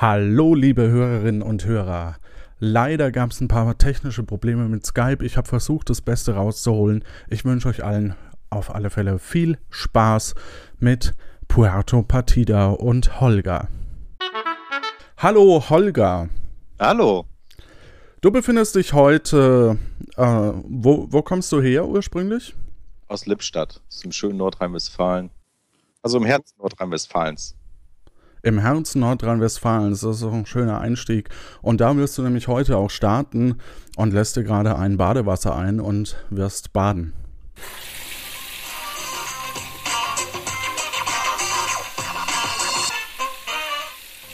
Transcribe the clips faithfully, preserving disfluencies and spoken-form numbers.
Hallo liebe Hörerinnen und Hörer, leider gab es ein paar technische Probleme mit Skype, ich habe versucht das Beste rauszuholen, ich wünsche euch allen auf alle Fälle viel Spaß mit Puerto Partida und Holger. Hallo Holger. Hallo. Du befindest dich heute, äh, wo, wo kommst du her ursprünglich? Aus Lippstadt, aus dem schönen Nordrhein-Westfalen, also im Herzen Nordrhein-Westfalens. Im Herzen Nordrhein-Westfalens, das ist auch ein schöner Einstieg. Und da wirst du nämlich heute auch starten und lässt dir gerade ein Badewasser ein und wirst baden.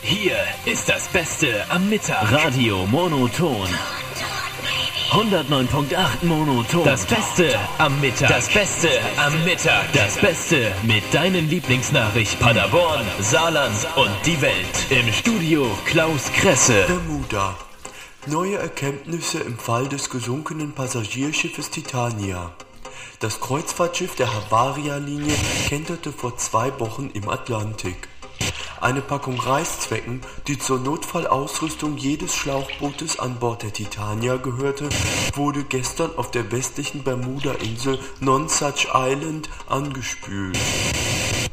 Hier ist das Beste am Mittag. Radio Monoton. hundertneun Komma acht Monoton. Das Beste am Mittag. Das Beste am Mittag. Das Beste mit deinen Lieblingsnachrichten. Paderborn, Saarland und die Welt. Im Studio Klaus Kresse. Bermuda. Neue Erkenntnisse im Fall des gesunkenen Passagierschiffes Titania. Das Kreuzfahrtschiff der Havaria-Linie kenterte vor zwei Wochen im Atlantik. Eine Packung Reißzwecken, die zur Notfallausrüstung jedes Schlauchbootes an Bord der Titania gehörte, wurde gestern auf der westlichen Bermuda-Insel Nonsuch Island angespült.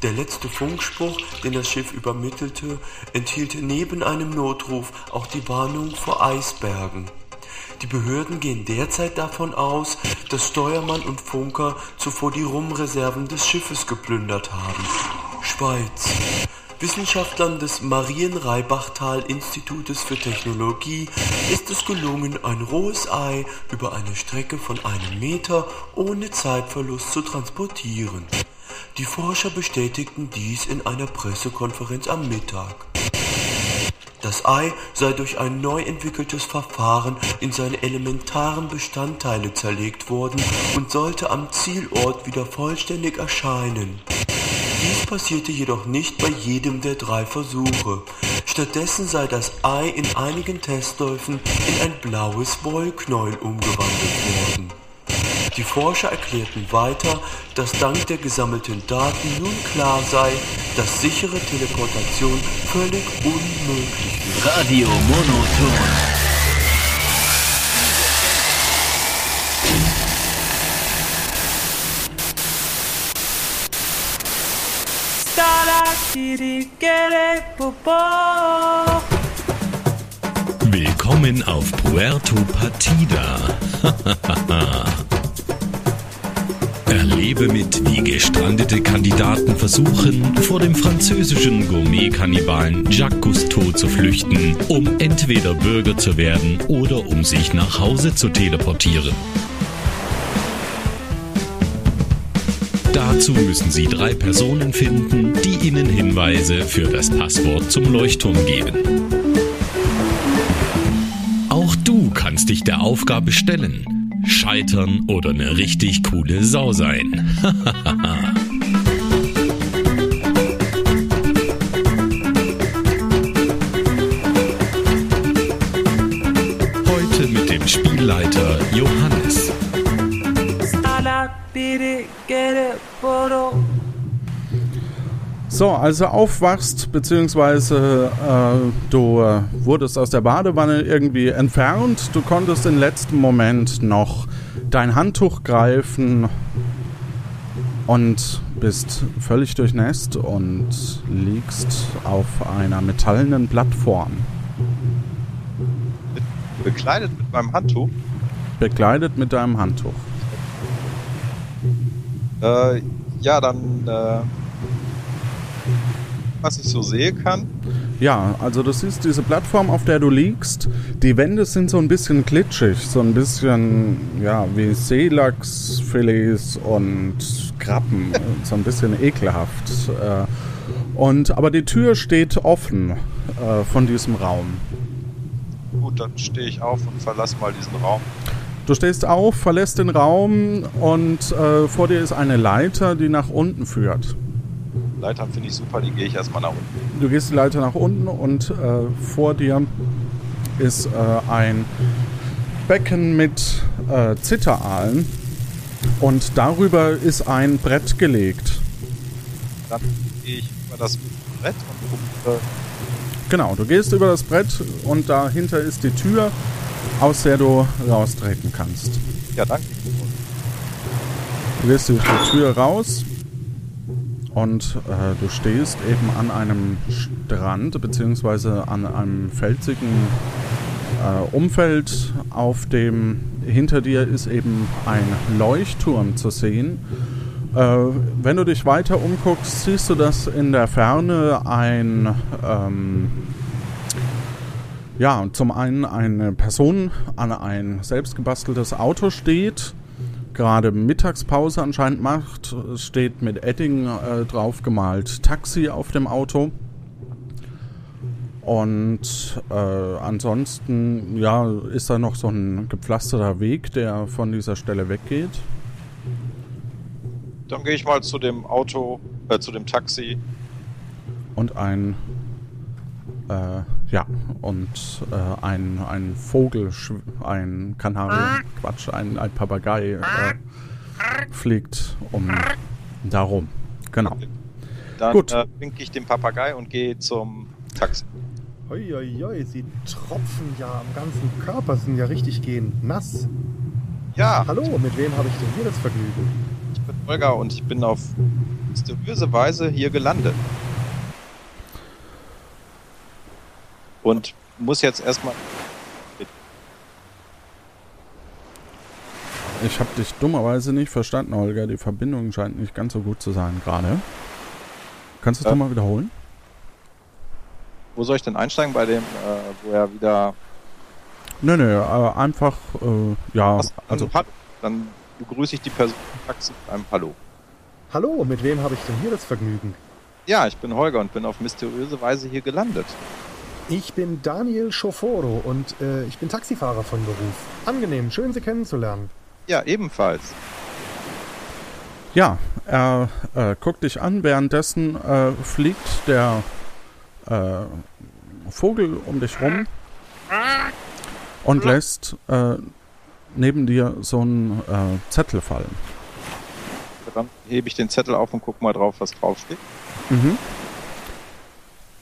Der letzte Funkspruch, den das Schiff übermittelte, enthielt neben einem Notruf auch die Warnung vor Eisbergen. Die Behörden gehen derzeit davon aus, dass Steuermann und Funker zuvor die Rumreserven des Schiffes geplündert haben. Schweiz. Wissenschaftlern des Marien-Reibachtal-Institutes für Technologie ist es gelungen, ein rohes Ei über eine Strecke von einem Meter ohne Zeitverlust zu transportieren. Die Forscher bestätigten dies in einer Pressekonferenz am Mittag. Das Ei sei durch ein neu entwickeltes Verfahren in seine elementaren Bestandteile zerlegt worden und sollte am Zielort wieder vollständig erscheinen. Dies passierte jedoch nicht bei jedem der drei Versuche. Stattdessen sei das Ei in einigen Testläufen in ein blaues Wollknäuel umgewandelt worden. Die Forscher erklärten weiter, dass dank der gesammelten Daten nun klar sei, dass sichere Teleportation völlig unmöglich ist. Radio Monoton. Willkommen auf Puerto Partida. Erlebe mit, wie gestrandete Kandidaten versuchen, vor dem französischen Gourmet-Kannibalen Jacques Cousteau zu flüchten, um entweder Bürger zu werden oder um sich nach Hause zu teleportieren. Dazu müssen Sie drei Personen finden, die Ihnen Hinweise für das Passwort zum Leuchtturm geben. Auch du kannst dich der Aufgabe stellen, scheitern oder eine richtig coole Sau sein. Heute mit dem Spielleiter Johannes. So, als du aufwachst, beziehungsweise äh, du äh, wurdest aus der Badewanne irgendwie entfernt, du konntest im letzten Moment noch dein Handtuch greifen und bist völlig durchnässt und liegst auf einer metallenen Plattform. Bekleidet mit meinem Handtuch? Bekleidet mit deinem Handtuch. Äh, ja, dann, äh, was ich so sehen kann. Ja, also du siehst diese Plattform, auf der du liegst. Die Wände sind so ein bisschen glitschig, so ein bisschen, ja, wie Seelachsfilets und Krabben, so ein bisschen ekelhaft. Äh, und, aber die Tür steht offen äh, von diesem Raum. Gut, dann stehe ich auf und verlasse mal diesen Raum. Du stehst auf, verlässt den Raum und äh, vor dir ist eine Leiter, die nach unten führt. Leiter finde ich super, die gehe ich erstmal nach unten. Du gehst die Leiter nach unten und äh, vor dir ist äh, ein Becken mit äh, Zitteraalen und darüber ist ein Brett gelegt. Dann gehe ich über das Brett und gucke. Genau, du gehst über das Brett und dahinter ist die Tür, aus der du raustreten kannst. Ja, danke. Du gehst durch die Tür raus und äh, du stehst eben an einem Strand beziehungsweise an einem felsigen äh, Umfeld, auf dem hinter dir ist eben ein Leuchtturm zu sehen. Wenn du dich weiter umguckst, siehst du, dass in der Ferne ein, ähm, ja, zum einen eine Person an ein selbstgebasteltes Auto steht, gerade Mittagspause anscheinend macht, steht mit Edding äh, drauf gemalt Taxi auf dem Auto. Und äh, ansonsten, ja, ist da noch so ein gepflasterter Weg, der von dieser Stelle weggeht. Dann gehe ich mal zu dem Auto, äh, zu dem Taxi. Und ein, äh, ja, und äh, ein, ein Vogel, ein Kanarien, Quatsch, ein, ein Papagei äh, fliegt um da rum. Genau. Dann äh, winke ich dem Papagei und gehe zum Taxi. Uiuiui, sie tropfen ja am ganzen Körper, sind ja richtig gehend nass. Ja. Hallo, mit wem habe ich denn hier das Vergnügen? Mit Olga und ich bin auf mysteriöse Weise hier gelandet. Und muss jetzt erstmal. Ich habe dich dummerweise nicht verstanden, Olga. Die Verbindung scheint nicht ganz so gut zu sein gerade. Kannst du es äh, nochmal wiederholen? Wo soll ich denn einsteigen? Bei dem, äh, wo er wieder. Nö, nö, äh, einfach, äh, ja. Was, also, hat, dann. Begrüße ich die Person mit einem Hallo. Hallo, mit wem habe ich denn hier das Vergnügen? Ja, ich bin Holger und bin auf mysteriöse Weise hier gelandet. Ich bin Daniel Schoforo und äh, ich bin Taxifahrer von Beruf. Angenehm, schön Sie kennenzulernen. Ja, ebenfalls. Ja, er äh, guckt dich an, währenddessen äh, fliegt der äh, Vogel um dich rum und lässt... Äh, neben dir so einen äh, Zettel fallen. Dann hebe ich den Zettel auf und guck mal drauf, was draufsteht. Mhm.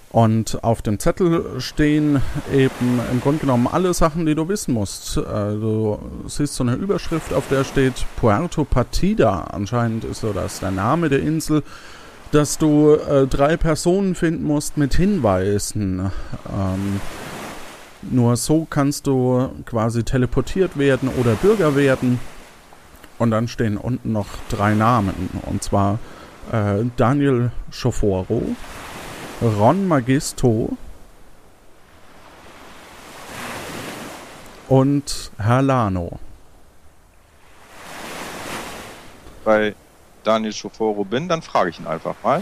Und auf dem Zettel stehen eben im Grunde genommen alle Sachen, die du wissen musst. Äh, du siehst so eine Überschrift, auf der steht Puerto Partida. Anscheinend ist so das der Name der Insel, dass du äh, drei Personen finden musst mit Hinweisen. Ähm... Nur so kannst du quasi teleportiert werden oder Bürger werden. Und dann stehen unten noch drei Namen. Und zwar äh, Daniel Schoforo, Ron Magisto und Herr Lano. Bei Daniel Schoforo bin, dann frage ich ihn einfach mal.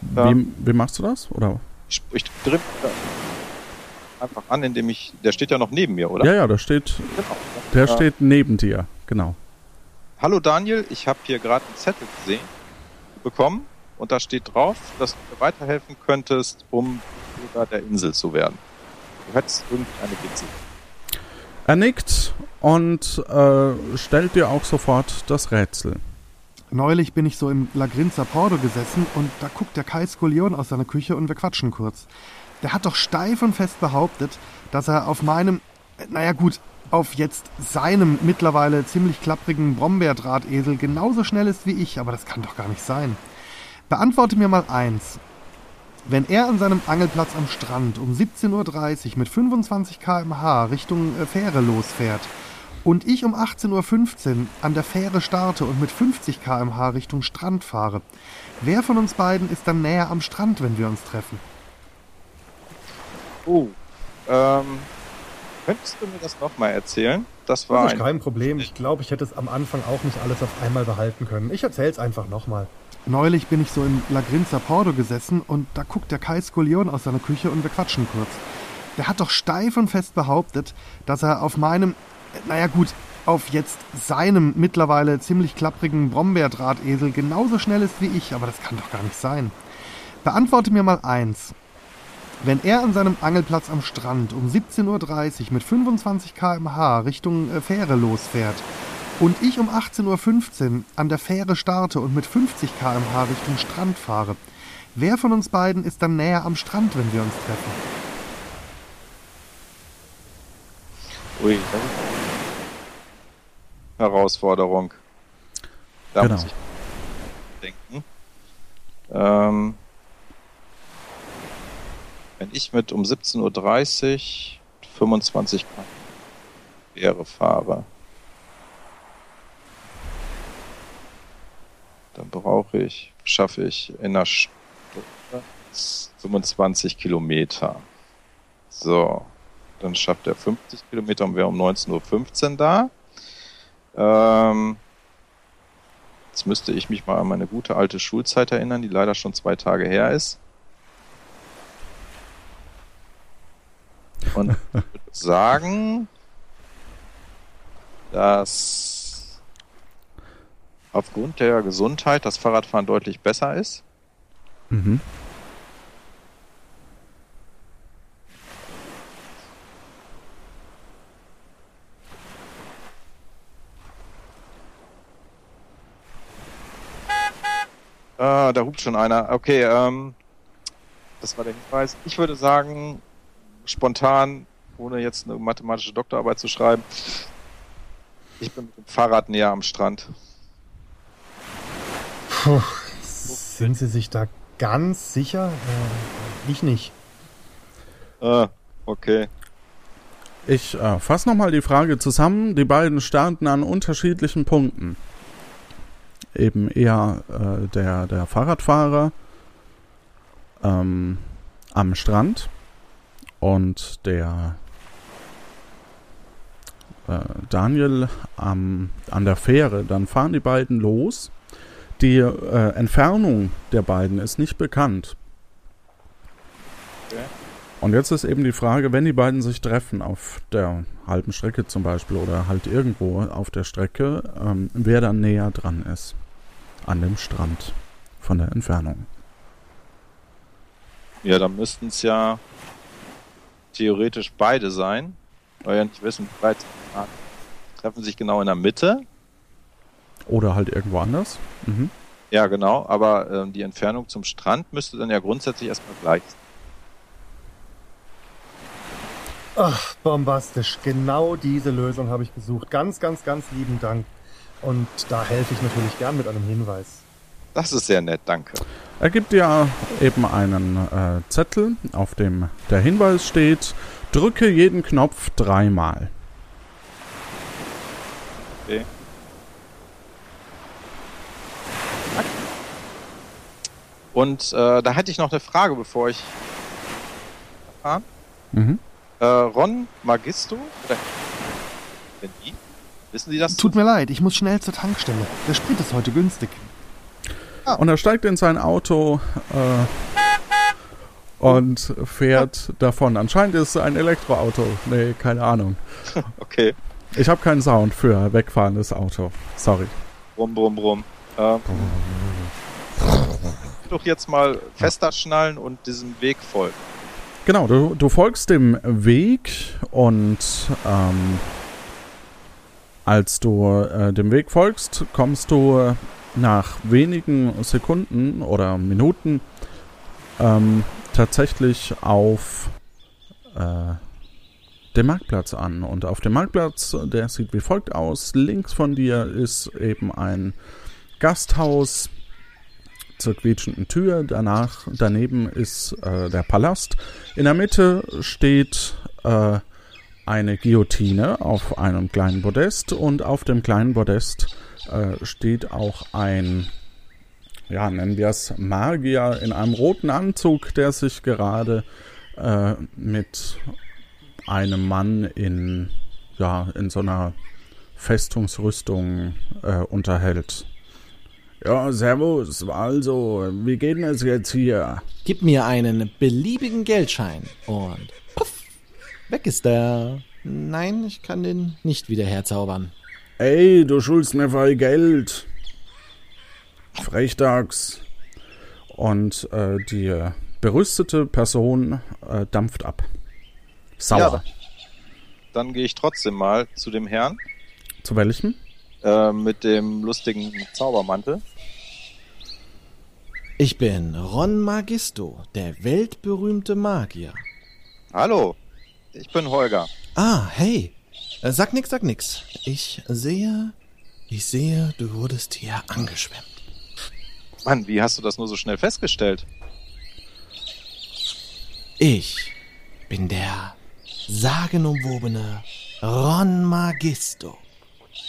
Wie, wie machst du das? Oder? Ich, ich drücke... einfach an, indem ich... Der steht ja noch neben mir, oder? Ja, ja, der steht... Genau. Der ja. steht neben dir, genau. Hallo Daniel, ich habe hier gerade einen Zettel gesehen, bekommen, und da steht drauf, dass du mir weiterhelfen könntest, um Bürger der Insel zu werden. Du hättest irgendeine Insel. Er nickt und äh, stellt dir auch sofort das Rätsel. Neulich bin ich so im La Grinza Porto gesessen und da guckt der Kai Scullion aus seiner Küche und wir quatschen kurz. Der hat doch steif und fest behauptet, dass er auf meinem, naja gut, auf jetzt seinem mittlerweile ziemlich klapprigen Brombeerdrahtesel genauso schnell ist wie ich, aber das kann doch gar nicht sein. Beantworte mir mal eins. Wenn er an seinem Angelplatz am Strand um siebzehn Uhr dreißig mit fünfundzwanzig Kilometer pro Stunde Richtung Fähre losfährt und ich um achtzehn Uhr fünfzehn an der Fähre starte und mit fünfzig Kilometer pro Stunde Richtung Strand fahre, wer von uns beiden ist dann näher am Strand, wenn wir uns treffen? Oh, ähm, könntest du mir das nochmal erzählen? Das war das ist kein Problem. Ich glaube, ich hätte es am Anfang auch nicht alles auf einmal behalten können. Ich erzähle es einfach nochmal. Neulich bin ich so im La Grinza Porto gesessen und da guckt der Kai Scullion aus seiner Küche und wir quatschen kurz. Der hat doch steif und fest behauptet, dass er auf meinem, naja gut, auf jetzt seinem mittlerweile ziemlich klapprigen Brombeerdrahtesel genauso schnell ist wie ich, aber das kann doch gar nicht sein. Beantworte mir mal eins. Wenn er an seinem Angelplatz am Strand um siebzehn Uhr dreißig mit fünfundzwanzig Kilometer pro Stunde Richtung äh, Fähre losfährt und ich um achtzehn Uhr fünfzehn an der Fähre starte und mit fünfzig Kilometer pro Stunde Richtung Strand fahre, Wer von uns beiden ist dann näher am Strand, wenn wir uns treffen? Ui, Herausforderung. Da genau. muss ich denken. Ähm, wenn ich mit um siebzehn Uhr dreißig fünfundzwanzig Grad Fähre fahre, dann brauche ich, schaffe ich in einer Stunde fünfundzwanzig Kilometer. So, dann schafft er fünfzig Kilometer und wäre um neunzehn Uhr fünfzehn da. Ähm, jetzt müsste ich mich mal an meine gute alte Schulzeit erinnern, die leider schon zwei Tage her ist. Und ich würde sagen, dass aufgrund der Gesundheit das Fahrradfahren deutlich besser ist. Mhm. Ah, da hupt schon einer. Okay, ähm, das war der Hinweis. Ich würde sagen, spontan, ohne jetzt eine mathematische Doktorarbeit zu schreiben, ich bin mit dem Fahrrad näher am Strand. Puh, sind Sie sich da ganz sicher? Äh, ich nicht. Ah, okay. Ich äh, fasse nochmal die Frage zusammen. Die beiden standen an unterschiedlichen Punkten. Eben eher äh, der, der Fahrradfahrer ähm, am Strand und der äh, Daniel am, an der Fähre. Dann fahren die beiden los. Die äh, Entfernung der beiden ist nicht bekannt. Okay. Und jetzt ist eben die Frage, wenn die beiden sich treffen, auf der halben Strecke zum Beispiel oder halt irgendwo auf der Strecke, ähm, wer dann näher dran ist an dem Strand von der Entfernung. Ja, dann müssten es ja theoretisch beide sein, weil ja nicht wissen, wie weit sie fahren. Treffen sich genau in der Mitte. Oder halt irgendwo anders. Mhm. Ja, genau, aber ähm, die Entfernung zum Strand müsste dann ja grundsätzlich erstmal gleich sein. Ach, bombastisch. Genau diese Lösung habe ich gesucht. Ganz, ganz, ganz lieben Dank. Und da helfe ich natürlich gern mit einem Hinweis. Das ist sehr nett, danke. Er gibt dir eben einen äh, Zettel, auf dem der Hinweis steht, drücke jeden Knopf dreimal. Okay. Und äh, da hatte ich noch eine Frage, bevor ich... Ah. Mhm. Ron Magisto? Oder Handy? Wissen Sie das? Tut mir leid, ich muss schnell zur Tankstelle. Der Sprit ist heute günstig. Ah. Und er steigt in sein Auto äh, und fährt ah. davon. Anscheinend ist es ein Elektroauto. Nee, keine Ahnung. Okay. Ich habe keinen Sound für wegfahrendes Auto. Sorry. Brumm, brumm, brumm. Ähm, doch jetzt mal fester schnallen und diesem Weg folgen. Genau, du, du folgst dem Weg und ähm, als du äh, dem Weg folgst, kommst du nach wenigen Sekunden oder Minuten ähm, tatsächlich auf äh, dem Marktplatz an. Und auf dem Marktplatz, der sieht wie folgt aus. Links von dir ist eben ein Gasthaus zur quietschenden Tür, danach, daneben ist äh, der Palast. In der Mitte steht äh, eine Guillotine auf einem kleinen Podest und auf dem kleinen Podest äh, steht auch ein, ja, nennen wir es Magier in einem roten Anzug, der sich gerade äh, mit einem Mann in, ja, in so einer Festungsrüstung äh, unterhält. Ja, servus, also, wie geht denn das jetzt hier? Gib mir einen beliebigen Geldschein und puff, weg ist der. Nein, ich kann den nicht wieder herzaubern. Ey, du schuldest mir voll Geld. Frechtags. Und äh, die berüstete Person äh, dampft ab. Sauer. Ja, dann gehe ich trotzdem mal zu dem Herrn. Zu welchem? Äh, mit dem lustigen Zaubermantel. Ich bin Ron Magisto, der weltberühmte Magier. Hallo, ich bin Holger. Ah, hey. Sag nix, sag nix. Ich sehe, ich sehe, du wurdest hier angeschwemmt. Mann, wie hast du das nur so schnell festgestellt? Ich bin der sagenumwobene Ron Magisto,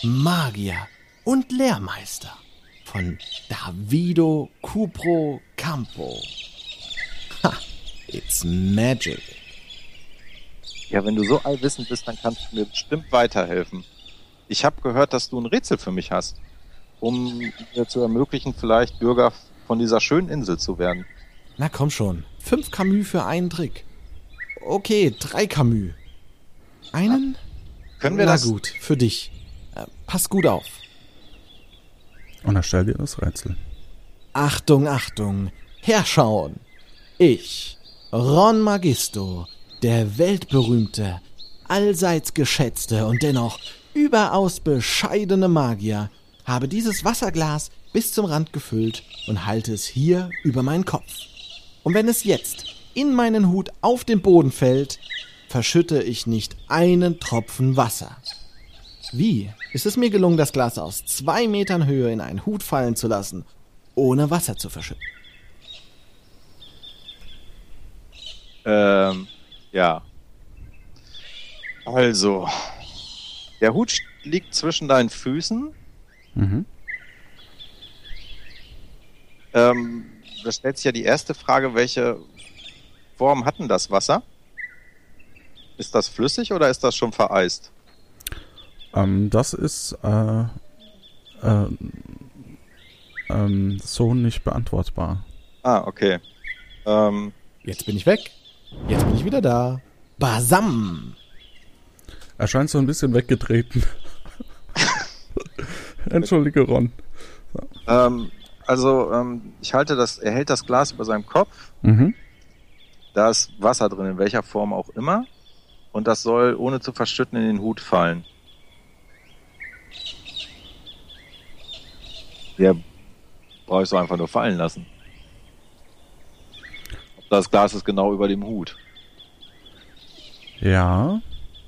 Magier und Lehrmeister von Davido Cupro Campo. Ha, it's magic. Ja, wenn du so allwissend bist, dann kannst du mir bestimmt weiterhelfen. Ich habe gehört, dass du ein Rätsel für mich hast, um mir zu ermöglichen, vielleicht Bürger von dieser schönen Insel zu werden. Na komm schon, fünf Camus für einen Trick. Okay, drei Camus. Einen? Ja, können wir Na das? Na gut, für dich. Äh, pass gut auf. Und dann stell dir das Rätsel. Achtung, Achtung, herschauen. Ich, Ron Magisto, der weltberühmte, allseits geschätzte und dennoch überaus bescheidene Magier, habe dieses Wasserglas bis zum Rand gefüllt und halte es hier über meinen Kopf. Und wenn es jetzt in meinen Hut auf den Boden fällt, verschütte ich nicht einen Tropfen Wasser. Wie ist es mir gelungen, das Glas aus zwei Metern Höhe in einen Hut fallen zu lassen, ohne Wasser zu verschütten? Ähm, ja. Also, der Hut liegt zwischen deinen Füßen. Mhm. Ähm, da stellt sich ja die erste Frage, welche Form hat denn das Wasser? Ist das flüssig oder ist das schon vereist? Ähm, das ist äh, äh, ähm, so nicht beantwortbar. Ah, okay. Ähm, Jetzt bin ich weg. Jetzt bin ich wieder da. Basam! Er scheint so ein bisschen weggetreten. Entschuldige, Ron. Ähm, also, ähm, ich halte das, er hält das Glas über seinem Kopf. Mhm. Da ist Wasser drin, in welcher Form auch immer. Und das soll, ohne zu verschütten, in den Hut fallen. Der brauche ich so einfach nur fallen lassen. Das Glas ist genau über dem Hut. Ja.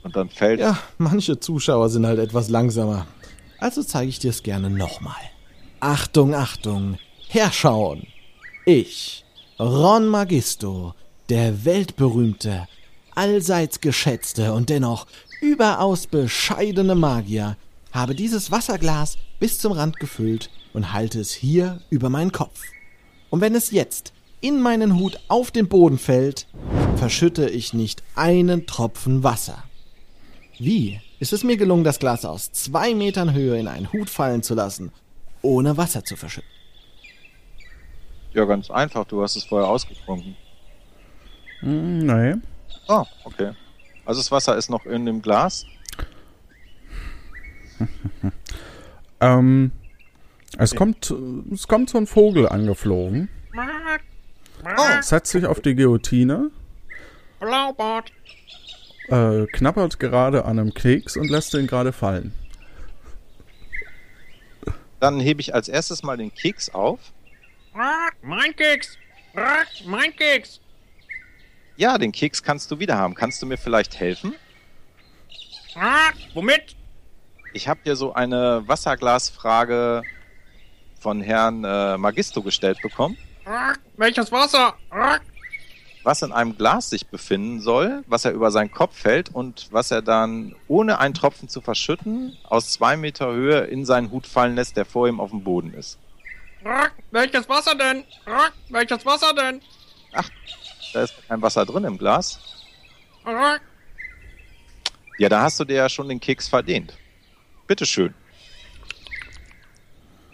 Und dann fällt... Ja, manche Zuschauer sind halt etwas langsamer. Also zeige ich dir es gerne nochmal. Achtung, Achtung, herschauen. Ich, Ron Magisto, der weltberühmte, allseits geschätzte und dennoch überaus bescheidene Magier, habe dieses Wasserglas bis zum Rand gefüllt und halte es hier über meinen Kopf. Und wenn es jetzt in meinen Hut auf den Boden fällt, verschütte ich nicht einen Tropfen Wasser. Wie ist es mir gelungen, das Glas aus zwei Metern Höhe in einen Hut fallen zu lassen, ohne Wasser zu verschütten? Ja, ganz einfach. Du hast es vorher ausgetrunken. Mm, nein. Oh, okay. Also das Wasser ist noch in dem Glas? ähm, es, kommt, es kommt so ein Vogel angeflogen. Oh. Setzt sich auf die Guillotine, äh, knabbert gerade an einem Keks und lässt den gerade fallen. Dann hebe ich als erstes mal den Keks auf. Mein Keks! Mein Keks! Ja, den Keks kannst du wieder haben. Kannst du mir vielleicht helfen? Ah, womit? Ich habe dir so eine Wasserglasfrage von Herrn äh, Magisto gestellt bekommen. Welches Wasser? Was in einem Glas sich befinden soll, was er über seinen Kopf fällt und was er dann, ohne einen Tropfen zu verschütten, aus zwei Meter Höhe in seinen Hut fallen lässt, der vor ihm auf dem Boden ist. Welches Wasser denn? Welches Wasser denn? Ach, da ist kein Wasser drin im Glas. Ja, da hast du dir ja schon den Keks verdient. Bitteschön.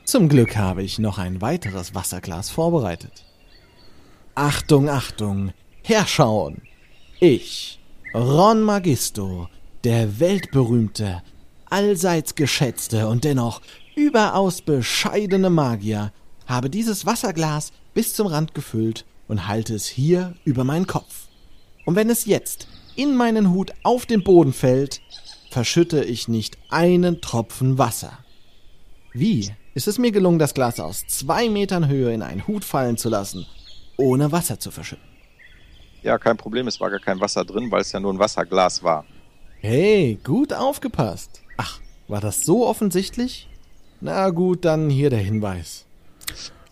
Zum Glück habe ich noch ein weiteres Wasserglas vorbereitet. Achtung, Achtung, herschauen! Ich, Ron Magisto, der weltberühmte, allseits geschätzte und dennoch überaus bescheidene Magier, habe dieses Wasserglas bis zum Rand gefüllt und halte es hier über meinen Kopf. Und wenn es jetzt in meinen Hut auf den Boden fällt, verschütte ich nicht einen Tropfen Wasser. Wie ist es mir gelungen, das Glas aus zwei Metern Höhe in einen Hut fallen zu lassen, ohne Wasser zu verschütten. Ja, kein Problem, es war gar kein Wasser drin, weil es ja nur ein Wasserglas war. Hey, gut aufgepasst. Ach, war das so offensichtlich? Na gut, dann hier der Hinweis.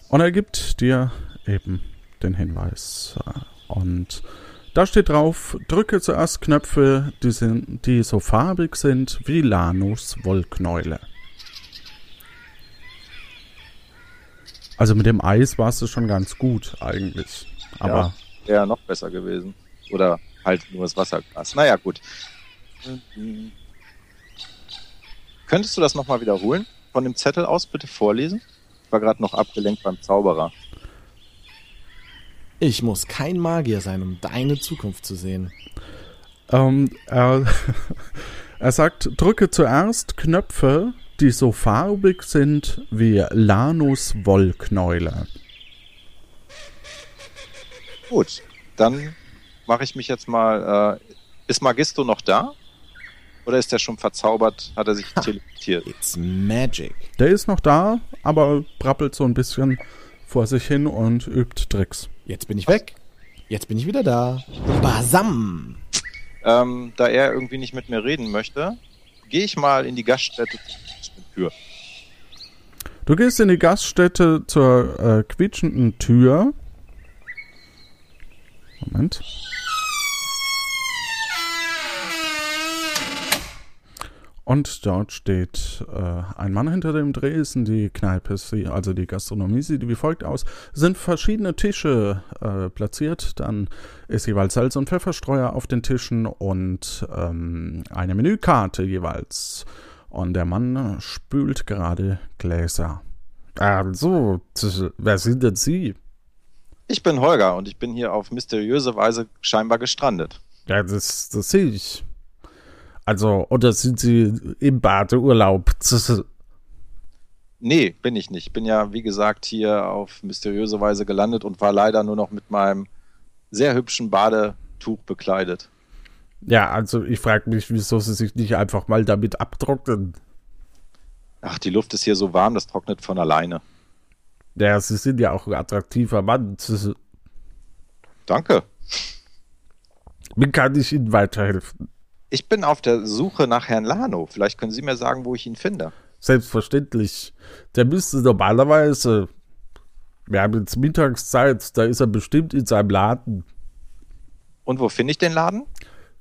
Und er gibt dir eben den Hinweis. Und da steht drauf, drücke zuerst Knöpfe, die, sind, die so farbig sind wie Lanos Wollknäule. Also mit dem Eis warst du schon ganz gut eigentlich. Aber ja, wäre noch besser gewesen. Oder halt nur das Wasserglas. Naja, gut. Mhm. Könntest du das nochmal wiederholen? Von dem Zettel aus bitte vorlesen. Ich war gerade noch abgelenkt beim Zauberer. Ich muss kein Magier sein, um deine Zukunft zu sehen. Ähm, äh, er sagt, drücke zuerst Knöpfe, die so farbig sind wie Lanos Wollknäule. Gut, dann mache ich mich jetzt mal... Äh, ist Magisto noch da? Oder ist der schon verzaubert? Hat er sich ha, teleportiert? It's magic. Der ist noch da, aber brabbelt so ein bisschen vor sich hin und übt Tricks. Jetzt bin ich weg. Jetzt bin ich wieder da. Basam! Ähm, da er irgendwie nicht mit mir reden möchte, gehe ich mal in die Gaststätte zur Tür. Du gehst in die Gaststätte zur äh, quietschenden Tür. Moment. Und dort steht äh, ein Mann hinter dem Dresen, die Kneipe, also die Gastronomie sieht wie folgt aus. Sind verschiedene Tische äh, platziert, dann ist jeweils Salz- und Pfefferstreuer auf den Tischen und ähm, eine Menükarte jeweils. Und der Mann spült gerade Gläser. Also, wer sind denn Sie? Ich bin Holger und ich bin hier auf mysteriöse Weise scheinbar gestrandet. Ja, das, das sehe ich. Also, oder sind Sie im Badeurlaub? Nee, bin ich nicht. Ich bin ja, wie gesagt, hier auf mysteriöse Weise gelandet und war leider nur noch mit meinem sehr hübschen Badetuch bekleidet. Ja, also ich frage mich, wieso Sie sich nicht einfach mal damit abtrocknen. Ach, die Luft ist hier so warm, das trocknet von alleine. Ja, Sie sind ja auch ein attraktiver Mann. Danke. Wie kann ich Ihnen weiterhelfen? Ich bin auf der Suche nach Herrn Lano. Vielleicht können Sie mir sagen, wo ich ihn finde. Selbstverständlich. Der müsste normalerweise... Wir haben jetzt Mittagszeit, da ist er bestimmt in seinem Laden. Und wo finde ich den Laden?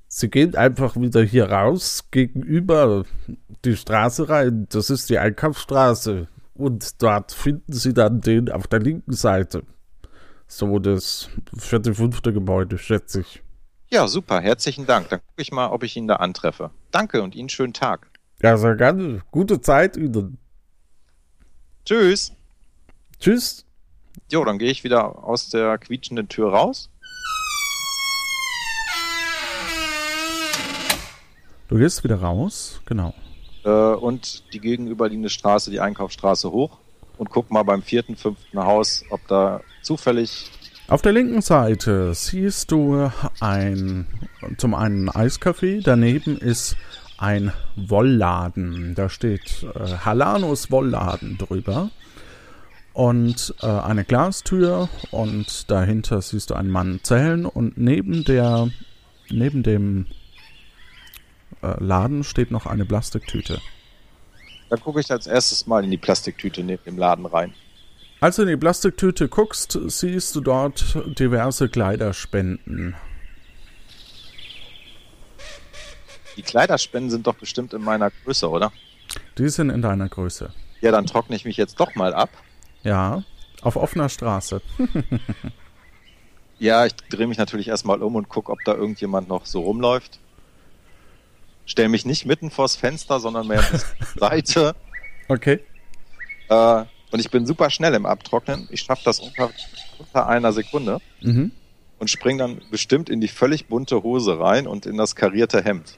Sie gehen einfach wieder hier raus, gegenüber die Straße rein. Das ist die Einkaufsstraße. Und dort finden Sie dann den auf der linken Seite. So das vierte, fünfte Gebäude, schätze ich. Ja, super, herzlichen Dank. Dann gucke ich mal, ob ich ihn da antreffe. Danke und Ihnen schönen Tag. Ja, sehr gerne. Gute Zeit Ihnen. Tschüss. Tschüss. Jo, dann gehe ich wieder aus der quietschenden Tür raus. Du gehst wieder raus, genau. Äh, und die gegenüberliegende Straße, die Einkaufsstraße hoch und guck mal beim vierten, fünften Haus, ob da zufällig... Auf der linken Seite siehst du ein, zum einen ein Eiscafé, daneben ist ein Wollladen. Da steht äh, Halanos Wollladen drüber und äh, eine Glastür und dahinter siehst du einen Mann zählen und neben, der, neben dem äh, Laden steht noch eine Plastiktüte. Da gucke ich als erstes mal in die Plastiktüte neben dem Laden rein. Als du in die Plastiktüte guckst, siehst du dort diverse Kleiderspenden. Die Kleiderspenden sind doch bestimmt in meiner Größe, oder? Die sind in deiner Größe. Ja, dann trockne ich mich jetzt doch mal ab. Ja, auf offener Straße. Ja, ich drehe mich natürlich erstmal um und gucke, ob da irgendjemand noch so rumläuft. Stell mich nicht mitten vors Fenster, sondern mehr auf die Seite. Okay. Äh... Und ich bin super schnell im Abtrocknen. Ich schaffe das unter, unter einer Sekunde mhm. und springe dann bestimmt in die völlig bunte Hose rein und in das karierte Hemd.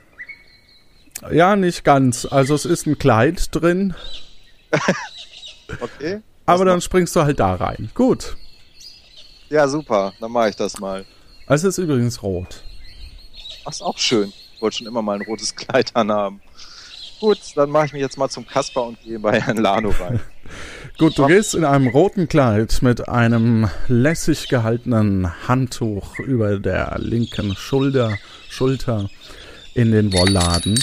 Ja, nicht ganz. Also es ist ein Kleid drin. Okay. Aber dann noch? Springst du halt da rein. Gut. Ja, super. Dann mache ich das mal. Es ist übrigens rot. Ach, ist auch schön. Ich wollte schon immer mal ein rotes Kleid anhaben. Gut, dann mache ich mich jetzt mal zum Kasper und gehe bei Herrn Lano rein. Gut, du gehst in einem roten Kleid mit einem lässig gehaltenen Handtuch über der linken Schulter, Schulter in den Wollladen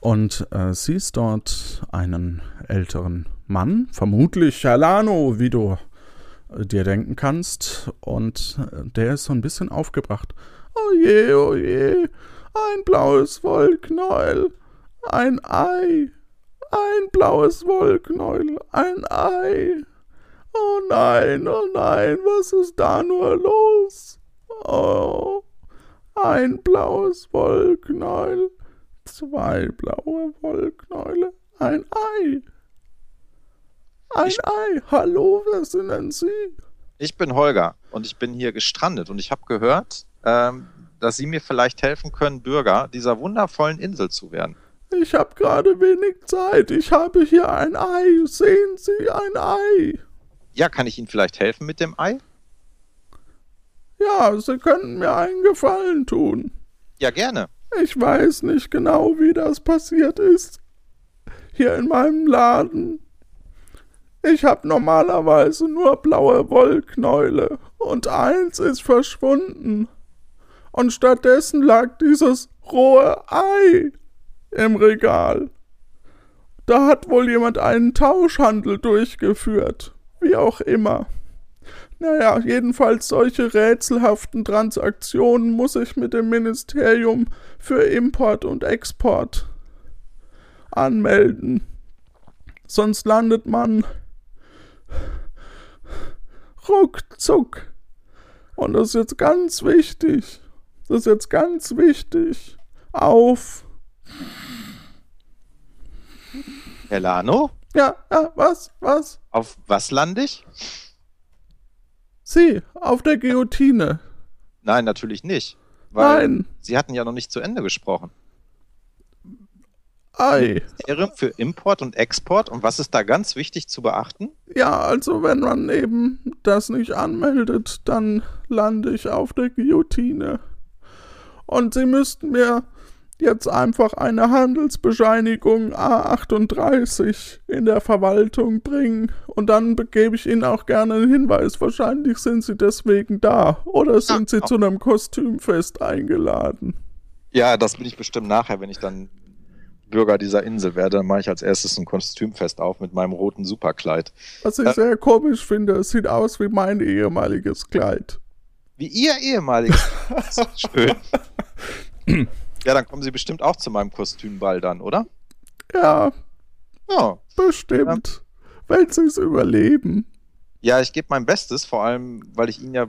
und äh, siehst dort einen älteren Mann, vermutlich Herr Lano, wie du äh, dir denken kannst, und äh, der ist so ein bisschen aufgebracht. Oh je, oh je, ein blaues Wollknäuel, ein Ei. Ein blaues Wollknäuel, ein Ei. Oh nein, oh nein, was ist da nur los? Oh, ein blaues Wollknäuel, zwei blaue Wollknäule, ein Ei. Ein ich, Ei, hallo, wer sind denn Sie? Ich bin Holger und ich bin hier gestrandet und ich habe gehört, ähm, dass Sie mir vielleicht helfen können, Bürger dieser wundervollen Insel zu werden. Ich habe gerade wenig Zeit. Ich habe hier ein Ei. Sehen Sie ein Ei? Ja, kann ich Ihnen vielleicht helfen mit dem Ei? Ja, Sie können mir einen Gefallen tun. Ja, gerne. Ich weiß nicht genau, wie das passiert ist. Hier in meinem Laden. Ich habe normalerweise nur blaue Wollknäule und eins ist verschwunden. Und stattdessen lag dieses rohe Ei im Regal. Da hat wohl jemand einen Tauschhandel durchgeführt. Wie auch immer. Naja, jedenfalls solche rätselhaften Transaktionen muss ich mit dem Ministerium für Import und Export anmelden. Sonst landet man ruckzuck. Und das ist jetzt ganz wichtig. Das ist jetzt ganz wichtig. Auf... Herr Lano? Ja, ja, was, was? Auf was lande ich? Sie, auf der Guillotine. Nein, natürlich nicht. Weil Nein. Sie hatten ja noch nicht zu Ende gesprochen. Ei. Für Import und Export, und was ist da ganz wichtig zu beachten? Ja, also wenn man eben das nicht anmeldet, dann lande ich auf der Guillotine. Und Sie müssten mir jetzt einfach eine Handelsbescheinigung A achtunddreißig in der Verwaltung bringen. Und dann gebe ich Ihnen auch gerne einen Hinweis. Wahrscheinlich sind Sie deswegen da. Oder sind Sie zu einem Kostümfest eingeladen? Ja, das bin ich bestimmt nachher, wenn ich dann Bürger dieser Insel werde. Dann mache ich als erstes ein Kostümfest auf mit meinem roten Superkleid. Was ich äh, sehr komisch finde, es sieht aus wie mein ehemaliges Kleid. Wie Ihr ehemaliges? Das ist schön. Ja, dann kommen Sie bestimmt auch zu meinem Kostümball dann, oder? Ja, ja. Bestimmt, ja. Wenn Sie es überleben. Ja, ich gebe mein Bestes, vor allem, weil ich Ihnen ja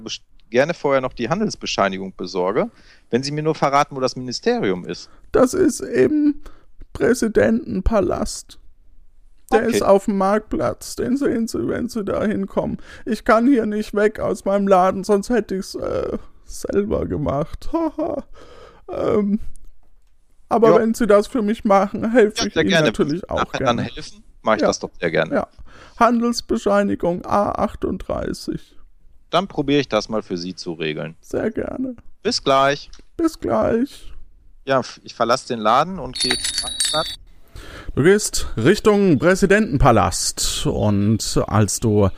gerne vorher noch die Handelsbescheinigung besorge, wenn Sie mir nur verraten, wo das Ministerium ist. Das ist im Präsidentenpalast. Der okay. ist auf dem Marktplatz, den sehen Sie, wenn Sie da hinkommen. Ich kann hier nicht weg aus meinem Laden, sonst hätte ich es äh, selber gemacht. Haha. ähm... Aber jo. wenn Sie das für mich machen, helfe ja, ich Ihnen gerne. natürlich auch Nachher gerne. Dann helfen, mache ich ja. das doch sehr gerne. Ja. Handelsbescheinigung A achtunddreißig. Dann probiere ich das mal für Sie zu regeln. Sehr gerne. Bis gleich. Bis gleich. Ja, ich verlasse den Laden und gehe zur Stadt. Du gehst Richtung Präsidentenpalast und als du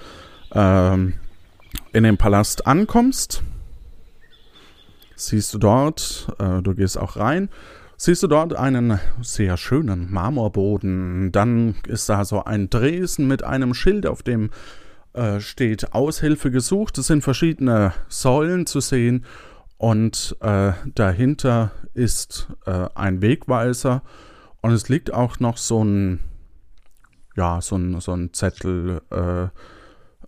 ähm, in den Palast ankommst, siehst du dort, äh, du gehst auch rein, siehst du dort einen sehr schönen Marmorboden. Dann ist da so ein Dresen mit einem Schild, auf dem äh, steht Aushilfe gesucht. Es sind verschiedene Säulen zu sehen und äh, dahinter ist äh, ein Wegweiser und es liegt auch noch so ein, ja, so ein, so ein Zettel äh,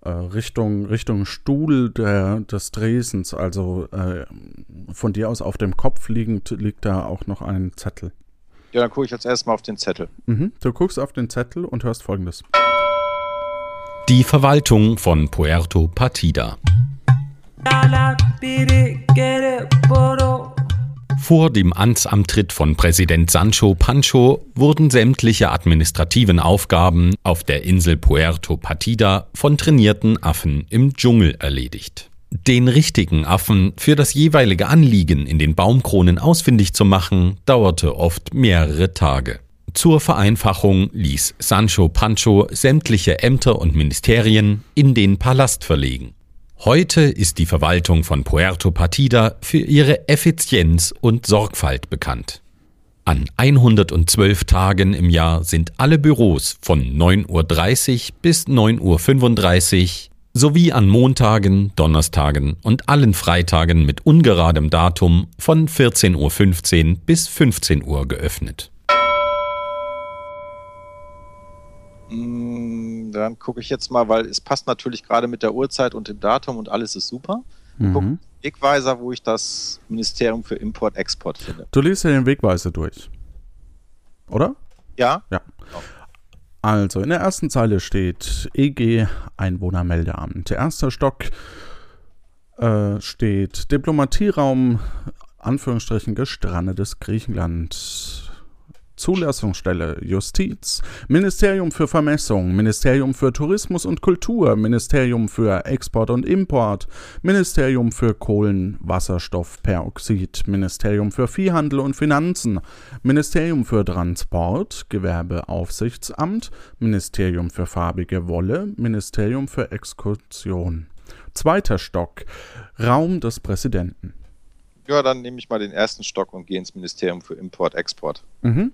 Richtung, Richtung Stuhl der, des Dresens, also äh, von dir aus auf dem Kopf liegend, liegt da auch noch ein Zettel. Ja, dann gucke ich jetzt erstmal auf den Zettel. Mhm. Du guckst auf den Zettel und hörst Folgendes. Die Verwaltung von Puerto Partida. Vor dem Amtsantritt von Präsident Sancho Pancho wurden sämtliche administrativen Aufgaben auf der Insel Puerto Partida von trainierten Affen im Dschungel erledigt. Den richtigen Affen für das jeweilige Anliegen in den Baumkronen ausfindig zu machen, dauerte oft mehrere Tage. Zur Vereinfachung ließ Sancho Pancho sämtliche Ämter und Ministerien in den Palast verlegen. Heute ist die Verwaltung von Puerto Partida für ihre Effizienz und Sorgfalt bekannt. An hundertzwölf Tagen im Jahr sind alle Büros von neun Uhr dreißig bis neun Uhr fünfunddreißig sowie an Montagen, Donnerstagen und allen Freitagen mit ungeradem Datum von vierzehn Uhr fünfzehn bis fünfzehn Uhr geöffnet. Dann gucke ich jetzt mal, weil es passt natürlich gerade mit der Uhrzeit und dem Datum und alles ist super. Mhm. Guck Wegweiser, wo ich das Ministerium für Import-Export finde. Du liest ja den Wegweiser durch, oder? Ja. Ja. Genau. Also in der ersten Zeile steht E G Einwohnermeldeamt. Der erste Stock äh, steht Diplomatie-Raum, Anführungsstrichen gestrandetes Griechenland. Zulassungsstelle Justiz, Ministerium für Vermessung, Ministerium für Tourismus und Kultur, Ministerium für Export und Import, Ministerium für Kohlen, Wasserstoffperoxid, Ministerium für Viehhandel und Finanzen, Ministerium für Transport, Gewerbeaufsichtsamt, Ministerium für farbige Wolle, Ministerium für Exkursion. Zweiter Stock, Raum des Präsidenten. Ja, dann nehme ich mal den ersten Stock und gehe ins Ministerium für Import-Export. Mhm.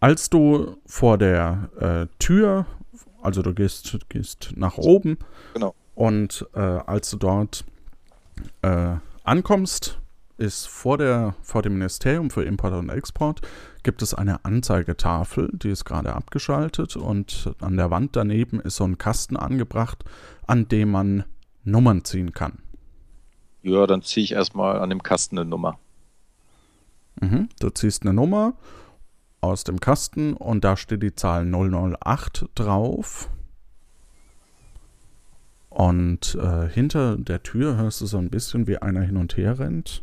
Als du vor der äh, Tür, also du gehst, gehst nach oben. Genau. Und äh, als du dort äh, ankommst, ist vor, der, vor dem Ministerium für Import und Export gibt es eine Anzeigetafel, die ist gerade abgeschaltet. Und an der Wand daneben ist so ein Kasten angebracht, an dem man Nummern ziehen kann. Ja, dann ziehe ich erstmal an dem Kasten eine Nummer. Mhm, du ziehst eine Nummer aus dem Kasten und da steht die Zahl null null acht drauf. Und äh, hinter der Tür hörst du so ein bisschen, wie einer hin und her rennt.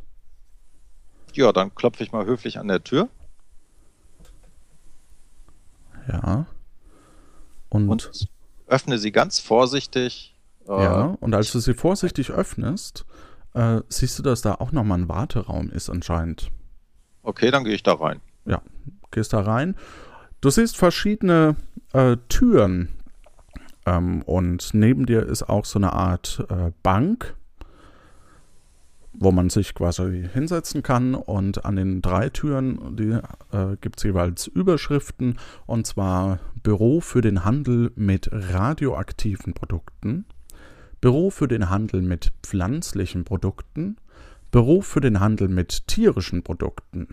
Ja, dann klopfe ich mal höflich an der Tür. Ja. Und, und öffne sie ganz vorsichtig. Äh, ja, und als du sie vorsichtig öffnest, Äh, siehst du, dass da auch nochmal ein Warteraum ist anscheinend. Okay, dann gehe ich da rein. Ja, gehst da rein. Du siehst verschiedene äh, Türen ähm, und neben dir ist auch so eine Art äh, Bank, wo man sich quasi hinsetzen kann, und an den drei Türen die, äh, gibt es jeweils Überschriften, und zwar Büro für den Handel mit radioaktiven Produkten, Büro für den Handel mit pflanzlichen Produkten, Büro für den Handel mit tierischen Produkten.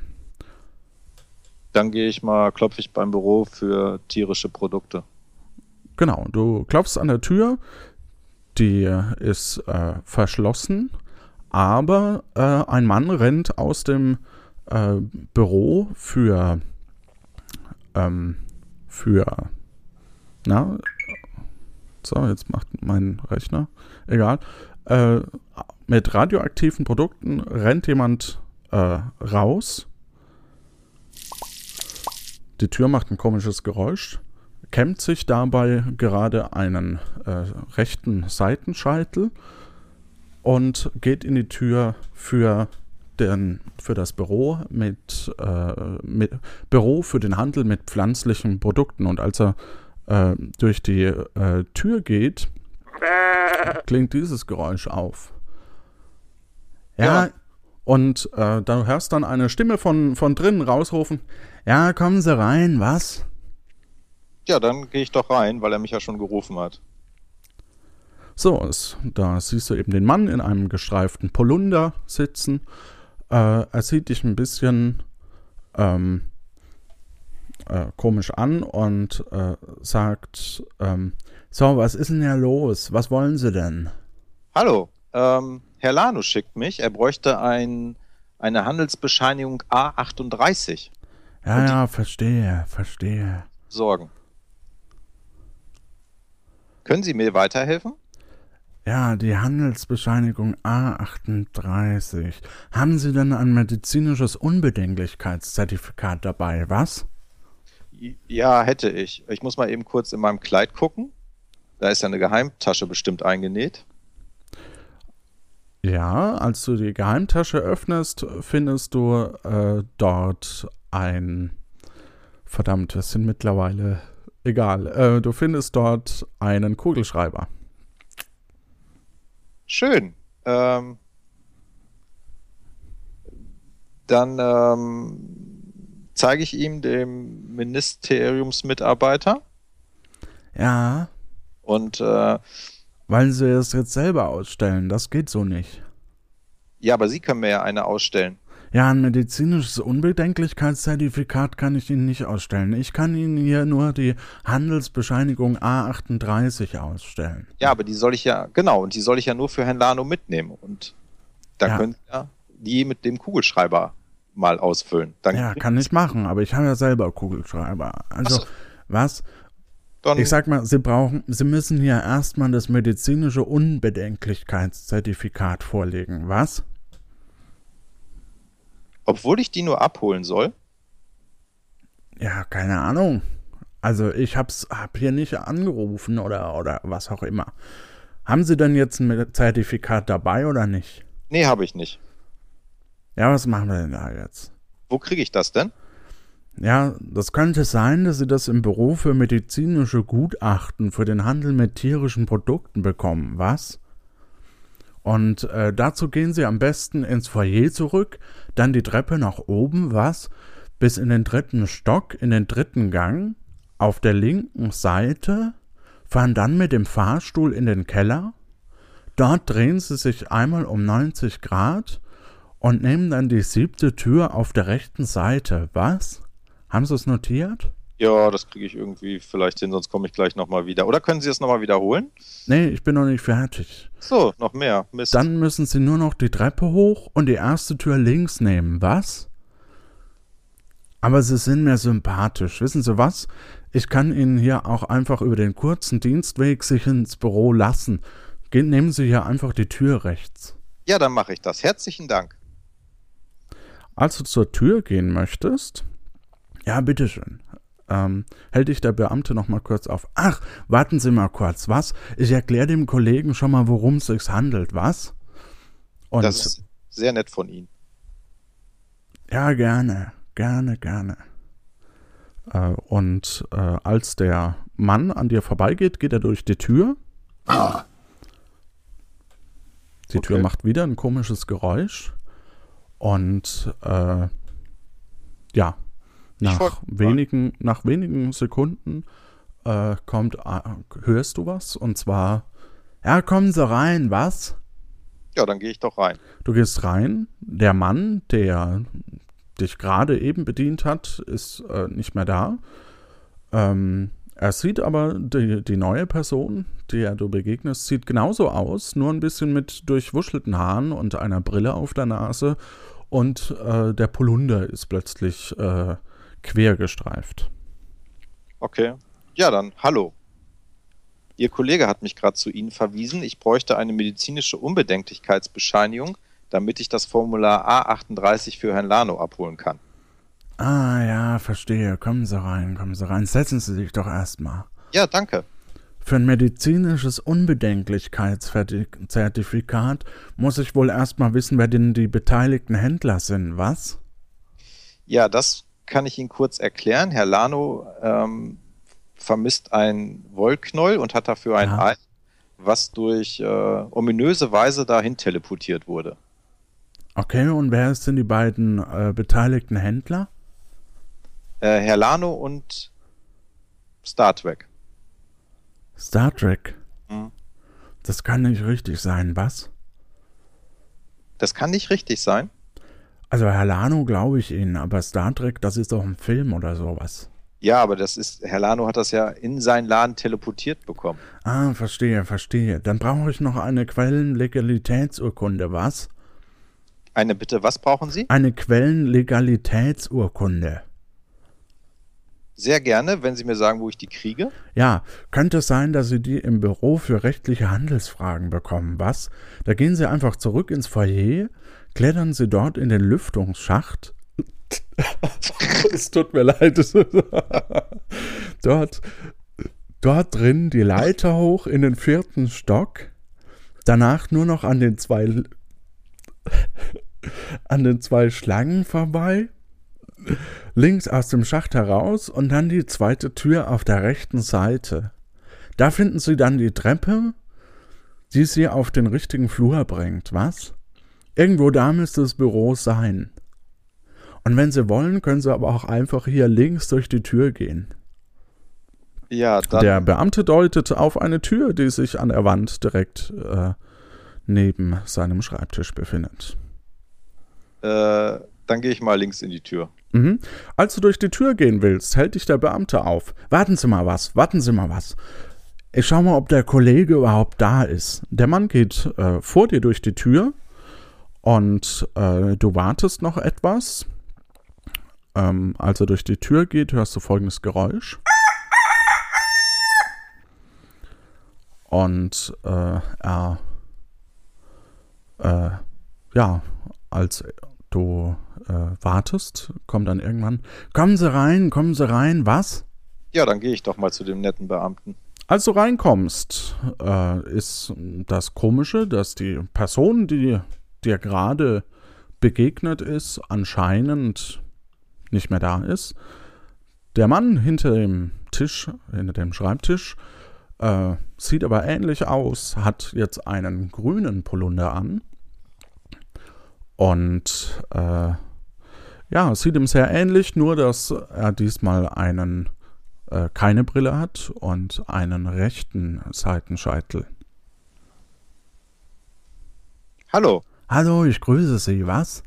Dann gehe ich mal, klopfe ich beim Büro für tierische Produkte. Genau, du klopfst an der Tür, die ist äh, verschlossen, aber äh, ein Mann rennt aus dem äh, Büro für, ähm, für, na, so, jetzt macht mein Rechner, egal, äh, mit radioaktiven Produkten rennt jemand äh, raus. Die Tür macht ein komisches Geräusch, kämmt sich dabei gerade einen äh, rechten Seitenscheitel und geht in die Tür für, den, für das Büro mit, äh, mit Büro für den Handel mit pflanzlichen Produkten. Und als er durch die äh, Tür geht, klingt dieses Geräusch auf. Ja, ja. Und äh, da hörst dann eine Stimme von, von drinnen rausrufen, ja, kommen Sie rein, was? Ja, dann gehe ich doch rein, weil er mich ja schon gerufen hat. So, es, da siehst du eben den Mann in einem gestreiften Polunder sitzen. Äh, er sieht dich ein bisschen ähm, komisch an und äh, sagt, ähm, so, was ist denn hier los? Was wollen Sie denn? Hallo, ähm, Herr Lano schickt mich. Er bräuchte ein, eine Handelsbescheinigung A achtunddreißig. Ja, ja, verstehe, verstehe. Sorgen. Können Sie mir weiterhelfen? Ja, die Handelsbescheinigung A achtunddreißig. Haben Sie denn ein medizinisches Unbedenklichkeitszertifikat dabei, was? Ja, hätte ich. Ich muss mal eben kurz in meinem Kleid gucken. Da ist ja eine Geheimtasche bestimmt eingenäht. Ja, als du die Geheimtasche öffnest, findest du äh, dort ein Verdammt, wir sind mittlerweile... Egal, äh, du findest dort einen Kugelschreiber. Schön. Ähm, dann ähm, zeige ich ihm dem Ministeriumsmitarbeiter. Ja. Und äh, wollen Sie es jetzt selber ausstellen? Das geht so nicht. Ja, aber Sie können mir ja eine ausstellen. Ja, ein medizinisches Unbedenklichkeitszertifikat kann ich Ihnen nicht ausstellen. Ich kann Ihnen hier nur die Handelsbescheinigung A achtunddreißig ausstellen. Ja, aber die soll ich ja, genau, und die soll ich ja nur für Herrn Lano mitnehmen. Und da ja. können Sie ja die mit dem Kugelschreiber mal ausfüllen. Dann ja, kann ich machen, aber ich habe ja selber Kugelschreiber. Also, was? Dann ich sag mal, Sie brauchen, Sie müssen hier erstmal das medizinische Unbedenklichkeitszertifikat vorlegen. Was? Obwohl ich die nur abholen soll? Ja, keine Ahnung. Also ich hab's, hab hier nicht angerufen oder, oder was auch immer. Haben Sie denn jetzt ein Zertifikat dabei oder nicht? Nee, habe ich nicht. Ja, was machen wir denn da jetzt? Wo kriege ich das denn? Ja, das könnte sein, dass Sie das im Büro für medizinische Gutachten für den Handel mit tierischen Produkten bekommen, was? Und äh, dazu gehen Sie am besten ins Foyer zurück, dann die Treppe nach oben, was, bis in den dritten Stock, in den dritten Gang, auf der linken Seite, fahren dann mit dem Fahrstuhl in den Keller, dort drehen Sie sich einmal um neunzig Grad und nehmen dann die siebte Tür auf der rechten Seite, was? Haben Sie es notiert? Ja, das kriege ich irgendwie vielleicht hin, sonst komme ich gleich nochmal wieder. Oder können Sie es nochmal wiederholen? Nee, ich bin noch nicht fertig. So, noch mehr. Mist. Dann müssen Sie nur noch die Treppe hoch und die erste Tür links nehmen. Was? Aber Sie sind mir sympathisch. Wissen Sie was? Ich kann Ihnen hier auch einfach über den kurzen Dienstweg sich ins Büro lassen. Gehen, nehmen Sie hier einfach die Tür rechts. Ja, dann mache ich das. Herzlichen Dank. Als du zur Tür gehen möchtest? Ja, bitteschön. Ähm, hält dich der Beamte noch mal kurz auf. Ach, warten Sie mal kurz, was? Ich erkläre dem Kollegen schon mal, worum es sich handelt, was? Und das ist sehr nett von Ihnen. Ja, gerne, gerne, gerne. Äh, und äh, als der Mann an dir vorbeigeht, geht er durch die Tür. Ah. Die okay. Tür macht wieder ein komisches Geräusch. Und äh, ja, Nach wenigen, nach wenigen Sekunden äh, kommt, äh, hörst du was? Und zwar, ja, kommen Sie rein, was? Ja, dann gehe ich doch rein. Du gehst rein. Der Mann, der dich gerade eben bedient hat, ist äh, nicht mehr da. Ähm, er sieht aber, die, die neue Person, der du begegnest, sieht genauso aus, nur ein bisschen mit durchwuschelten Haaren und einer Brille auf der Nase. Und äh, der Polunder ist plötzlich... Äh, quer gestreift. Okay. Ja, dann hallo. Ihr Kollege hat mich gerade zu Ihnen verwiesen. Ich bräuchte eine medizinische Unbedenklichkeitsbescheinigung, damit ich das Formular A achtunddreißig für Herrn Lano abholen kann. Ah ja, verstehe. Kommen Sie rein, kommen Sie rein. Setzen Sie sich doch erstmal. Ja, danke. Für ein medizinisches Unbedenklichkeitszertifikat muss ich wohl erstmal wissen, wer denn die beteiligten Händler sind, was? Ja, das kann ich Ihnen kurz erklären. Herr Lano ähm, vermisst ein Wollknäuel und hat dafür ein Ei, was durch äh, ominöse Weise dahin teleportiert wurde. Okay, und wer sind die beiden äh, beteiligten Händler? Äh, Herr Lano und Star Trek. Star Trek? Hm. Das kann nicht richtig sein, was? Das kann nicht richtig sein? Also Herr Lano glaube ich Ihnen, aber Star Trek, das ist doch ein Film oder sowas. Ja, aber das ist, Herr Lano hat das ja in seinen Laden teleportiert bekommen. Ah, verstehe, verstehe. Dann brauche ich noch eine Quellenlegalitätsurkunde, was? Eine bitte, was brauchen Sie? Eine Quellenlegalitätsurkunde. Sehr gerne, wenn Sie mir sagen, wo ich die kriege. Ja, könnte es sein, dass Sie die im Büro für rechtliche Handelsfragen bekommen, was? Da gehen Sie einfach zurück ins Foyer. Klettern Sie dort in den Lüftungsschacht. Es tut mir leid. dort, dort drin die Leiter hoch in den vierten Stock. Danach nur noch an den zwei an den zwei Schlangen vorbei. links aus dem Schacht heraus und dann die zweite Tür auf der rechten Seite. Da finden Sie dann die Treppe, die Sie auf den richtigen Flur bringt, was? Irgendwo da müsste das Büro sein. Und wenn Sie wollen, können Sie aber auch einfach hier links durch die Tür gehen. Ja, dann der Beamte deutet auf eine Tür, die sich an der Wand direkt äh, neben seinem Schreibtisch befindet. Äh, dann gehe ich mal links in die Tür. Mhm. Als du durch die Tür gehen willst, hält dich der Beamte auf. Warten Sie mal was, warten Sie mal was. Ich schaue mal, ob der Kollege überhaupt da ist. Der Mann geht äh, vor dir durch die Tür und äh, du wartest noch etwas. Ähm, als er durch die Tür geht, hörst du folgendes Geräusch. Und äh, er, äh, ja, als du äh, wartest, kommt dann irgendwann, kommen Sie rein, kommen Sie rein, was? Ja, dann gehe ich doch mal zu dem netten Beamten. Als du reinkommst, äh, ist das Komische, dass die Person, die dir gerade begegnet ist, anscheinend nicht mehr da ist. Der Mann hinter dem Tisch, hinter dem Schreibtisch, Äh, sieht aber ähnlich aus, hat jetzt einen grünen Polunder an und äh, ja, sieht ihm sehr ähnlich, nur dass er diesmal einen äh, keine Brille hat und einen rechten Seitenscheitel. Hallo. Hallo, ich grüße Sie, was?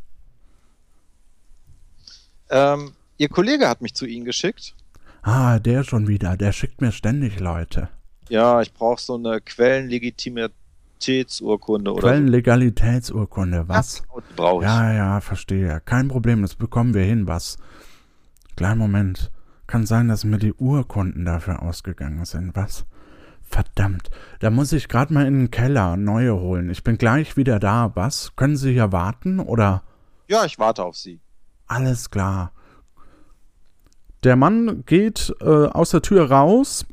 Ähm, Ihr Kollege hat mich zu Ihnen geschickt. Ah, der schon wieder, der schickt mir ständig Leute. Ja, ich brauche so eine Quellenlegitimitätsurkunde oder Quellenlegalitätsurkunde, was? Brauche ich. Ja, ja, verstehe. Kein Problem, das bekommen wir hin, was? Kleinen Moment. Kann sein, dass mir die Urkunden dafür ausgegangen sind, was? Verdammt, da muss ich gerade mal in den Keller neue holen. Ich bin gleich wieder da, was? Können Sie hier warten, oder? Ja, ich warte auf Sie. Alles klar. Der Mann geht äh, aus der Tür raus.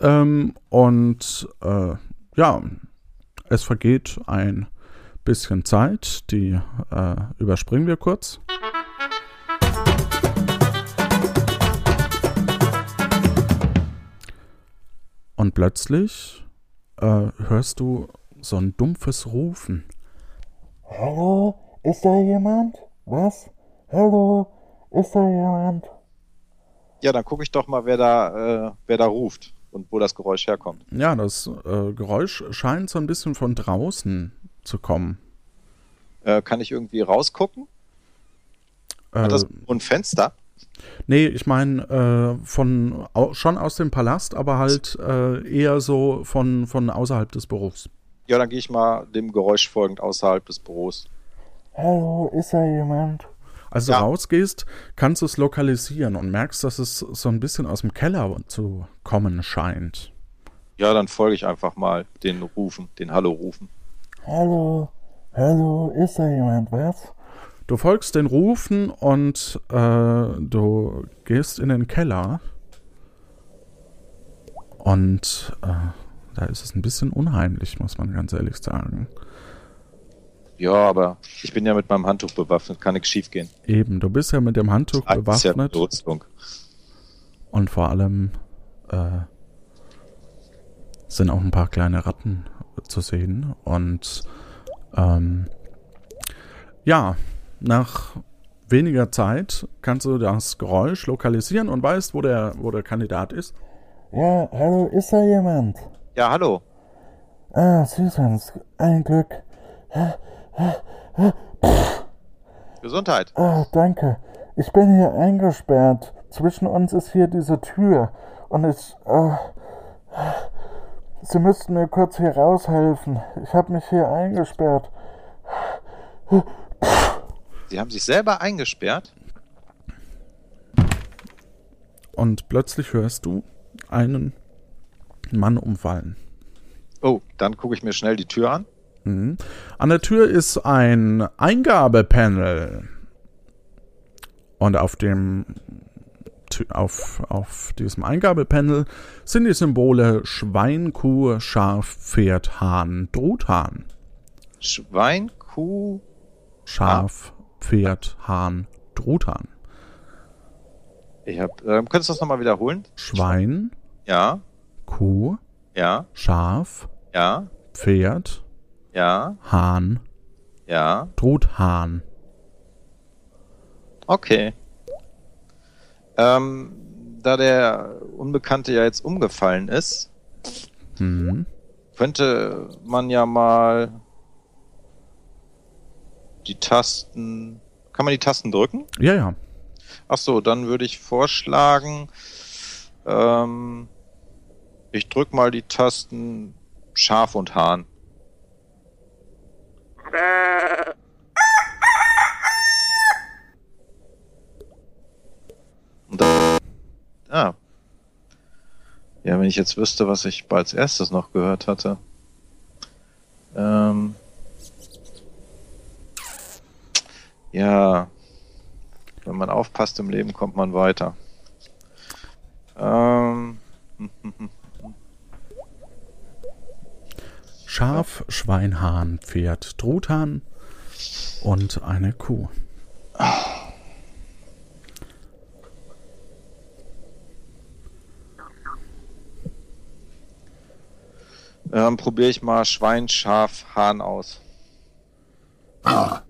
Ähm, und äh, ja, es vergeht ein bisschen Zeit, die äh, überspringen wir kurz. Und plötzlich äh, hörst du so ein dumpfes Rufen. Hallo, ist da jemand? Was? Hallo, ist da jemand? Ja, dann gucke ich doch mal, wer da, äh, wer da ruft. Und wo das Geräusch herkommt. Ja, das äh, Geräusch scheint so ein bisschen von draußen zu kommen. Äh, kann ich irgendwie rausgucken? Äh, Hat das ein Fenster? Nee, ich meine äh, von au- schon aus dem Palast, aber halt äh, eher so von, von außerhalb des Büros. Ja, dann gehe ich mal dem Geräusch folgend außerhalb des Büros. Hallo, ist da jemand? Als du ja. rausgehst, kannst du es lokalisieren und merkst, dass es so ein bisschen aus dem Keller zu kommen scheint. Ja, dann folge ich einfach mal den Rufen, den Hallo-Rufen. Hallo, hallo, ist da jemand, was? Du folgst den Rufen und äh, du gehst in den Keller. Und äh, da ist es ein bisschen unheimlich, muss man ganz ehrlich sagen. Ja, aber ich bin ja mit meinem Handtuch bewaffnet, kann nichts schief gehen. Eben, du bist ja mit dem Handtuch ah, bewaffnet. Ist ja und vor allem äh, sind auch ein paar kleine Ratten zu sehen. Und ähm, ja, nach weniger Zeit kannst du das Geräusch lokalisieren und weißt, wo der, wo der Kandidat ist. Ja, hallo, ist da jemand? Ja, hallo. Ah, Süßens, ein Glück. Gesundheit. Ah, danke. Ich bin hier eingesperrt. Zwischen uns ist hier diese Tür. Und ich, äh, Sie müssten mir kurz hier raushelfen. Ich habe mich hier eingesperrt. Sie haben sich selber eingesperrt? Und plötzlich hörst du einen Mann umfallen. Oh, dann gucke ich mir schnell die Tür an. An der Tür ist ein Eingabepanel und auf dem auf, auf diesem Eingabepanel sind die Symbole Schwein, Kuh, Schaf, Pferd, Hahn, Truthahn. Schwein, Kuh, Schaf, Hahn. Pferd, Hahn, Truthahn. Ich hab, ähm, könntest du das nochmal wiederholen? Schwein. Ja. Kuh. Ja. Schaf. Ja. Pferd. Ja. Hahn. Ja. Truthahn. Okay. Ähm, da der Unbekannte ja jetzt umgefallen ist, mhm. könnte man ja mal die Tasten... Kann man die Tasten drücken? Ja, ja. Ach so, dann würde ich vorschlagen, ähm, ich drück mal die Tasten Schaf und Hahn. Und dann, ah. Ja, wenn ich jetzt wüsste, was ich als erstes noch gehört hatte. Ähm. Ja. Wenn man aufpasst im Leben, kommt man weiter. Ähm. Schaf, Schwein, Hahn, Pferd, Truthahn und eine Kuh. Ähm, probiere ich mal Schwein, Schaf, Hahn aus. Ah.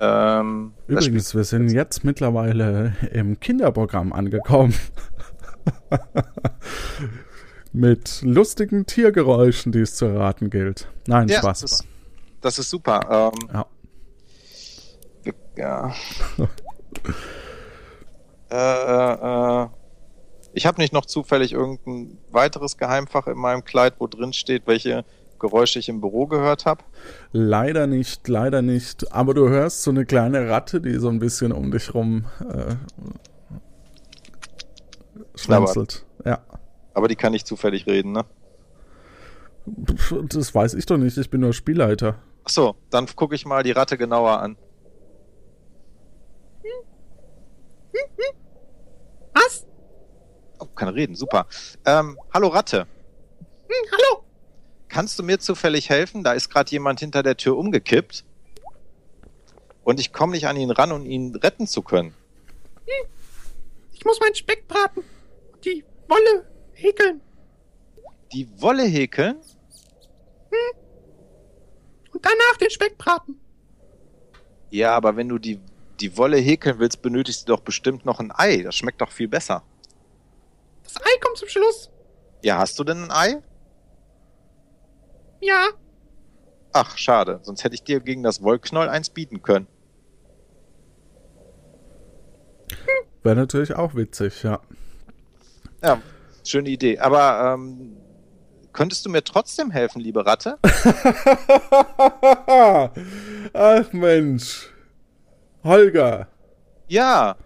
Ähm, Übrigens, wir sind jetzt mittlerweile im Kinderprogramm angekommen. Mit lustigen Tiergeräuschen, die es zu erraten gilt. Nein, ja, Spaß. Das ist, das ist super. Ähm, ja. Ja. äh, äh, äh. Ich habe nicht noch zufällig irgendein weiteres Geheimfach in meinem Kleid, wo drin steht, welche Geräusche ich im Büro gehört habe? Leider nicht, leider nicht. Aber du hörst so eine kleine Ratte, die so ein bisschen um dich rum äh, schwanzelt. Aber, ja. aber die kann nicht zufällig reden, ne? Das weiß ich doch nicht, ich bin nur Spielleiter. Achso, dann gucke ich mal die Ratte genauer an. Was? Oh, kann reden, super. Ähm, hallo Ratte. Hm, hallo. Kannst du mir zufällig helfen? Da ist gerade jemand hinter der Tür umgekippt. Und ich komme nicht an ihn ran, um ihn retten zu können. Hm. Ich muss meinen Speck braten. Die Wolle häkeln. Die Wolle häkeln? Hm. Und danach den Speck braten. Ja, aber wenn du die die Wolle häkeln willst, benötigst du doch bestimmt noch ein Ei. Das schmeckt doch viel besser. Das Ei kommt zum Schluss. Ja, hast du denn ein Ei? Ja. Ach, schade. Sonst hätte ich dir gegen das Wollknoll eins bieten können. Hm. Wäre natürlich auch witzig, ja. Ja, schöne Idee. Aber, ähm, könntest du mir trotzdem helfen, liebe Ratte? Ach, Mensch. Holger. Ja.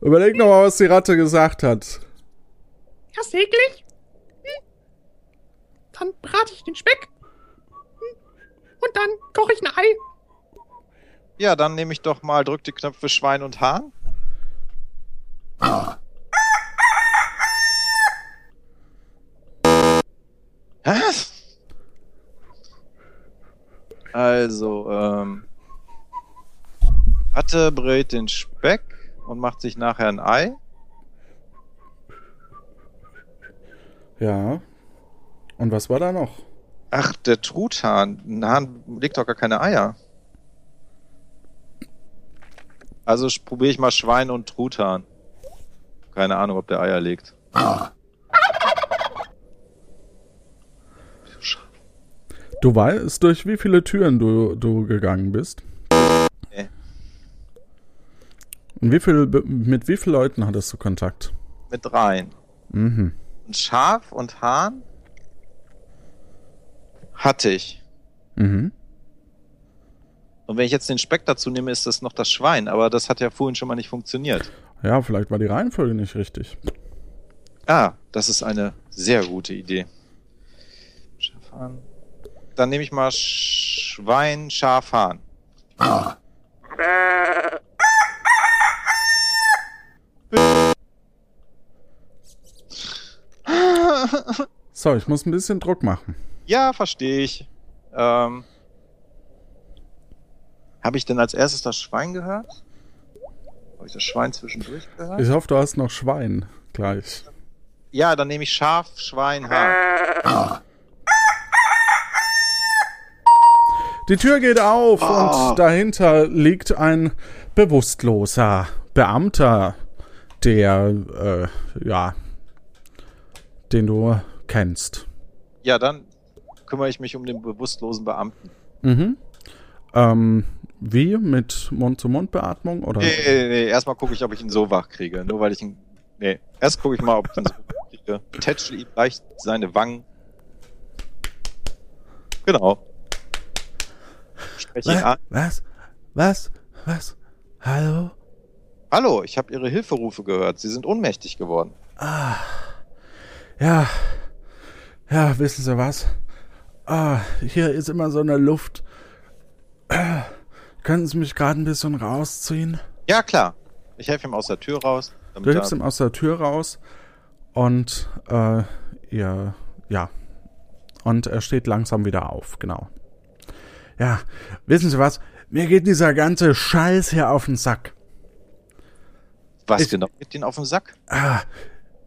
Überleg noch mal, was die Ratte gesagt hat. Erst eklig. Dann brate ich den Speck. Und dann koche ich ein Ei. Ja, dann nehme ich doch mal, drück die Knöpfe Schwein und Hahn. Ah. Was? Also, ähm... Ratte brät den Speck und macht sich nachher ein Ei. Ja. Und was war da noch? Ach, der Truthahn. Ein Hahn legt doch gar keine Eier. Also probiere ich mal Schwein und Truthahn. Keine Ahnung, ob der Eier legt. Ah. Du weißt, durch wie viele Türen du, du gegangen bist? Und wie viel, mit wie vielen Leuten hattest du Kontakt? Mit dreien. Mhm. Und Schaf und Hahn hatte ich. Mhm. Und wenn ich jetzt den Speck dazu nehme, ist das noch das Schwein. Aber das hat ja vorhin schon mal nicht funktioniert. Ja, vielleicht war die Reihenfolge nicht richtig. Ah, das ist eine sehr gute Idee. Schaf, Hahn. Dann nehme ich mal Schwein, Schaf, Hahn. Ah. So, ich muss ein bisschen Druck machen. Ja, verstehe ich. Ähm, habe ich denn als erstes das Schwein gehört? Habe ich das Schwein zwischendurch gehört? Ich hoffe, du hast noch Schwein gleich. Ja, dann nehme ich Schaf, Schwein, Hahn. Die Tür geht auf oh. und dahinter liegt ein bewusstloser Beamter, der, äh, ja, den du kennst. Ja, dann kümmere ich mich um den bewusstlosen Beamten. Mhm. Ähm, wie? Mit Mund-zu-Mund-Beatmung? Oder? Nee, nee, nee. Erstmal gucke ich, ob ich ihn so wach kriege. Nur weil ich ihn... Nee, erst gucke ich mal, ob ich ihn so wach kriege. Tätschle ihm leicht seine Wangen. Genau. Spreche ihn an. Was? Was? Was? Hallo? Hallo, ich habe Ihre Hilferufe gehört. Sie sind ohnmächtig geworden. Ah. Ja. Ja, wissen Sie was? Ah, hier ist immer so eine Luft. Ah, können Sie mich gerade ein bisschen rausziehen? Ja, klar. Ich helfe ihm aus der Tür raus. Du hilfst ihm aus der Tür raus. Und, äh, ja, ja. Und er steht langsam wieder auf, genau. Ja, wissen Sie was? Mir geht dieser ganze Scheiß hier auf den Sack. Was ich, genau geht Ihnen auf den Sack? Ah,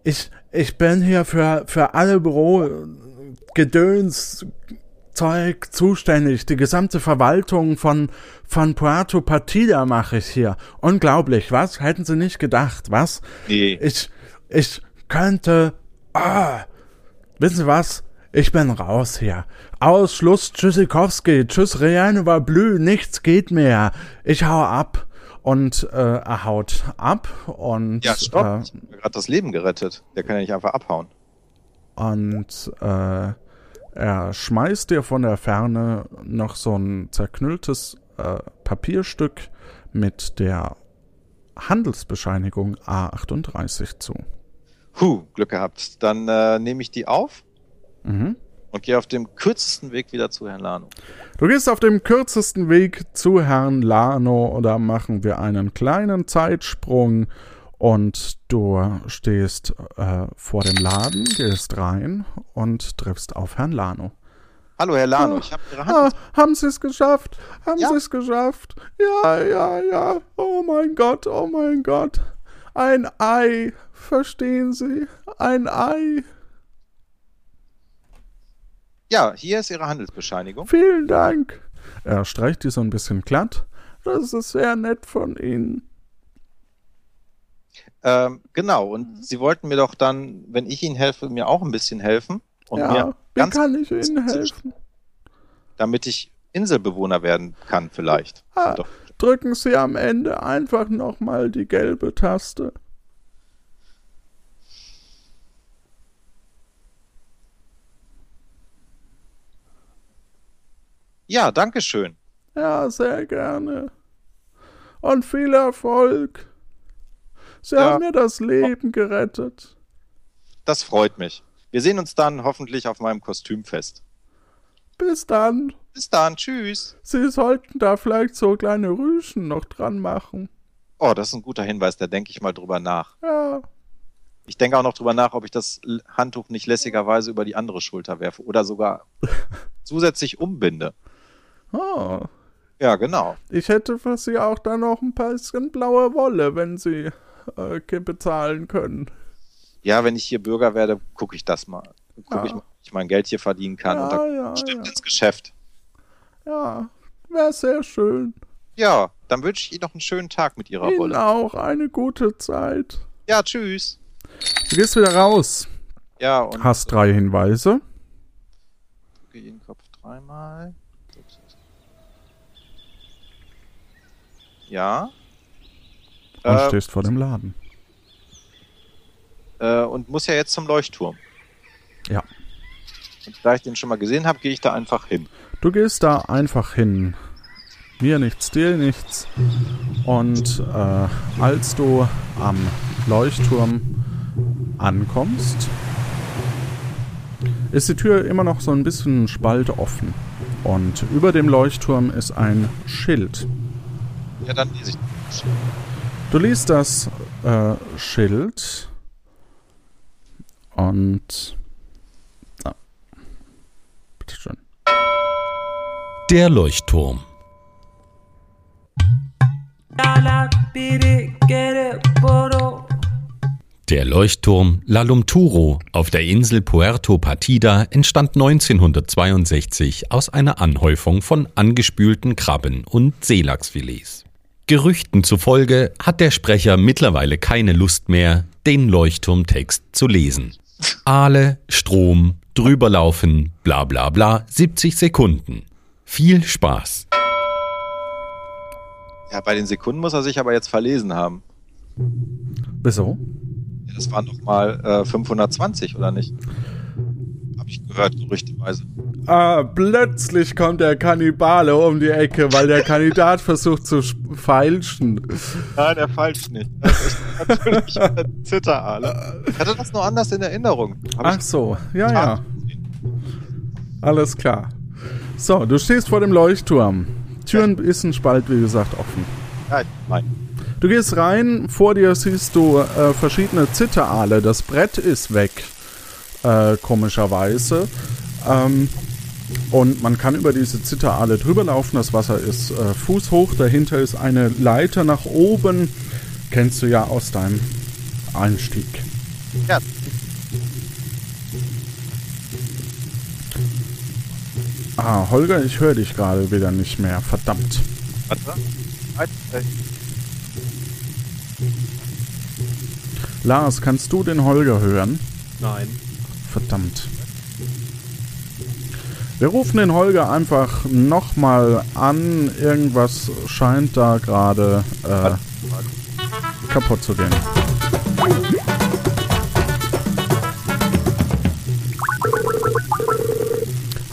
ich, ich bin hier für, für alle Büro-Gedöns-Zeug zuständig. Die gesamte Verwaltung von, von Puerto Partida mache ich hier. Unglaublich, was? Hätten Sie nicht gedacht, was? Nee. Ich, ich könnte... Ah, wissen Sie was? Ich bin raus hier. Ausschluss Tschüssikowski. Tschüss, Rien war blü. Nichts geht mehr. Ich hau ab. Und äh, er haut ab. Und, ja, stopp. Äh, ich habe gerade das Leben gerettet. Der kann ja nicht einfach abhauen. Und äh, er schmeißt dir von der Ferne noch so ein zerknülltes äh, Papierstück mit der Handelsbescheinigung A achtunddreißig zu. Huh, Glück gehabt. Dann äh, nehme ich die auf. Mhm. Und gehe auf dem kürzesten Weg wieder zu Herrn Lano. Du gehst auf dem kürzesten Weg zu Herrn Lano, oder machen wir einen kleinen Zeitsprung und du stehst äh, vor dem Laden, gehst rein und triffst auf Herrn Lano. Hallo Herr Lano, oh, ich habe Ihre Hand. Ah, haben Sie es geschafft? Haben ja. Sie es geschafft? Ja, ja, ja. Oh mein Gott, oh mein Gott. Ein Ei, verstehen Sie? Ein Ei. Ja, hier ist Ihre Handelsbescheinigung. Vielen Dank. Er streicht die so ein bisschen glatt. Das ist sehr nett von Ihnen. Ähm, genau, und Sie wollten mir doch dann, wenn ich Ihnen helfe, mir auch ein bisschen helfen. Und ja, mir ganz wie kann ich Ihnen helfen? Damit ich Inselbewohner werden kann vielleicht. Ah, drücken Sie am Ende einfach nochmal die gelbe Taste. Ja, danke schön. Ja, sehr gerne. Und viel Erfolg. Sie ja. haben mir das Leben gerettet. Das freut mich. Wir sehen uns dann hoffentlich auf meinem Kostümfest. Bis dann. Bis dann, tschüss. Sie sollten da vielleicht so kleine Rüschen noch dran machen. Oh, das ist ein guter Hinweis, da denke ich mal drüber nach. Ja. Ich denke auch noch drüber nach, ob ich das Handtuch nicht lässigerweise über die andere Schulter werfe oder sogar zusätzlich umbinde. Oh. Ja, genau. Ich hätte für Sie auch dann noch ein bisschen blaue Wolle, wenn Sie äh, bezahlen können. Ja, wenn ich hier Bürger werde, gucke ich das mal. Gucke ja. ich mal, ob ich mein Geld hier verdienen kann. Ja, und dann ja, stimmt ja. ins Geschäft. Ja, wäre sehr schön. Ja, dann wünsche ich Ihnen noch einen schönen Tag mit Ihrer Ihnen Wolle. Auch eine gute Zeit. Ja, tschüss. Du gehst wieder raus. Ja, und hast drei äh, Hinweise. Drücke jeden Kopf dreimal. Ja. Und äh, stehst vor dem Laden. Äh, und muss ja jetzt zum Leuchtturm. Ja. Und da ich den schon mal gesehen habe, gehe ich da einfach hin. Du gehst da einfach hin. Mir nichts, dir nichts. Und äh, als du am Leuchtturm ankommst, ist die Tür immer noch so ein bisschen Spalt offen. Und über dem Leuchtturm ist ein Schild. Ja, dann lese ich das Schild. Du liest das äh, Schild und... Ah. Der Leuchtturm. Der Leuchtturm La Lumturo auf der Insel Puerto Partida entstand neunzehnhundertzweiundsechzig aus einer Anhäufung von angespülten Krabben und Seelachsfilets. Gerüchten zufolge hat der Sprecher mittlerweile keine Lust mehr, den Leuchtturmtext zu lesen. Aale, Strom, drüberlaufen, bla bla bla, siebzig Sekunden. Viel Spaß. Ja, bei den Sekunden muss er sich aber jetzt verlesen haben. Wieso? Das waren doch mal äh, fünfhundertzwanzig, oder nicht? Hab ich gehört, gerüchteweise. Ah, plötzlich kommt der Kannibale um die Ecke, weil der Kandidat versucht zu feilschen. Nein, der feilscht nicht. Das ist natürlich ein Zitteraale. Ich hatte das nur anders in Erinnerung. Hab Ach so, ja, ja. Alles klar. So, du stehst vor dem Leuchtturm. Türen ist ein Spalt, wie gesagt, offen. Nein, nein. Du gehst rein, vor dir siehst du äh, verschiedene Zitteraale. Das Brett ist weg, äh, komischerweise. Ähm, und man kann über diese Zitteraale drüber laufen. Das Wasser ist äh, fußhoch. Dahinter ist eine Leiter nach oben. Kennst du ja aus deinem Einstieg. Ja. Ah, Holger, ich höre dich gerade wieder nicht mehr. Verdammt. Warte. Lars, kannst du den Holger hören? Nein. Verdammt. Wir rufen den Holger einfach nochmal an. Irgendwas scheint da gerade äh, kaputt zu gehen.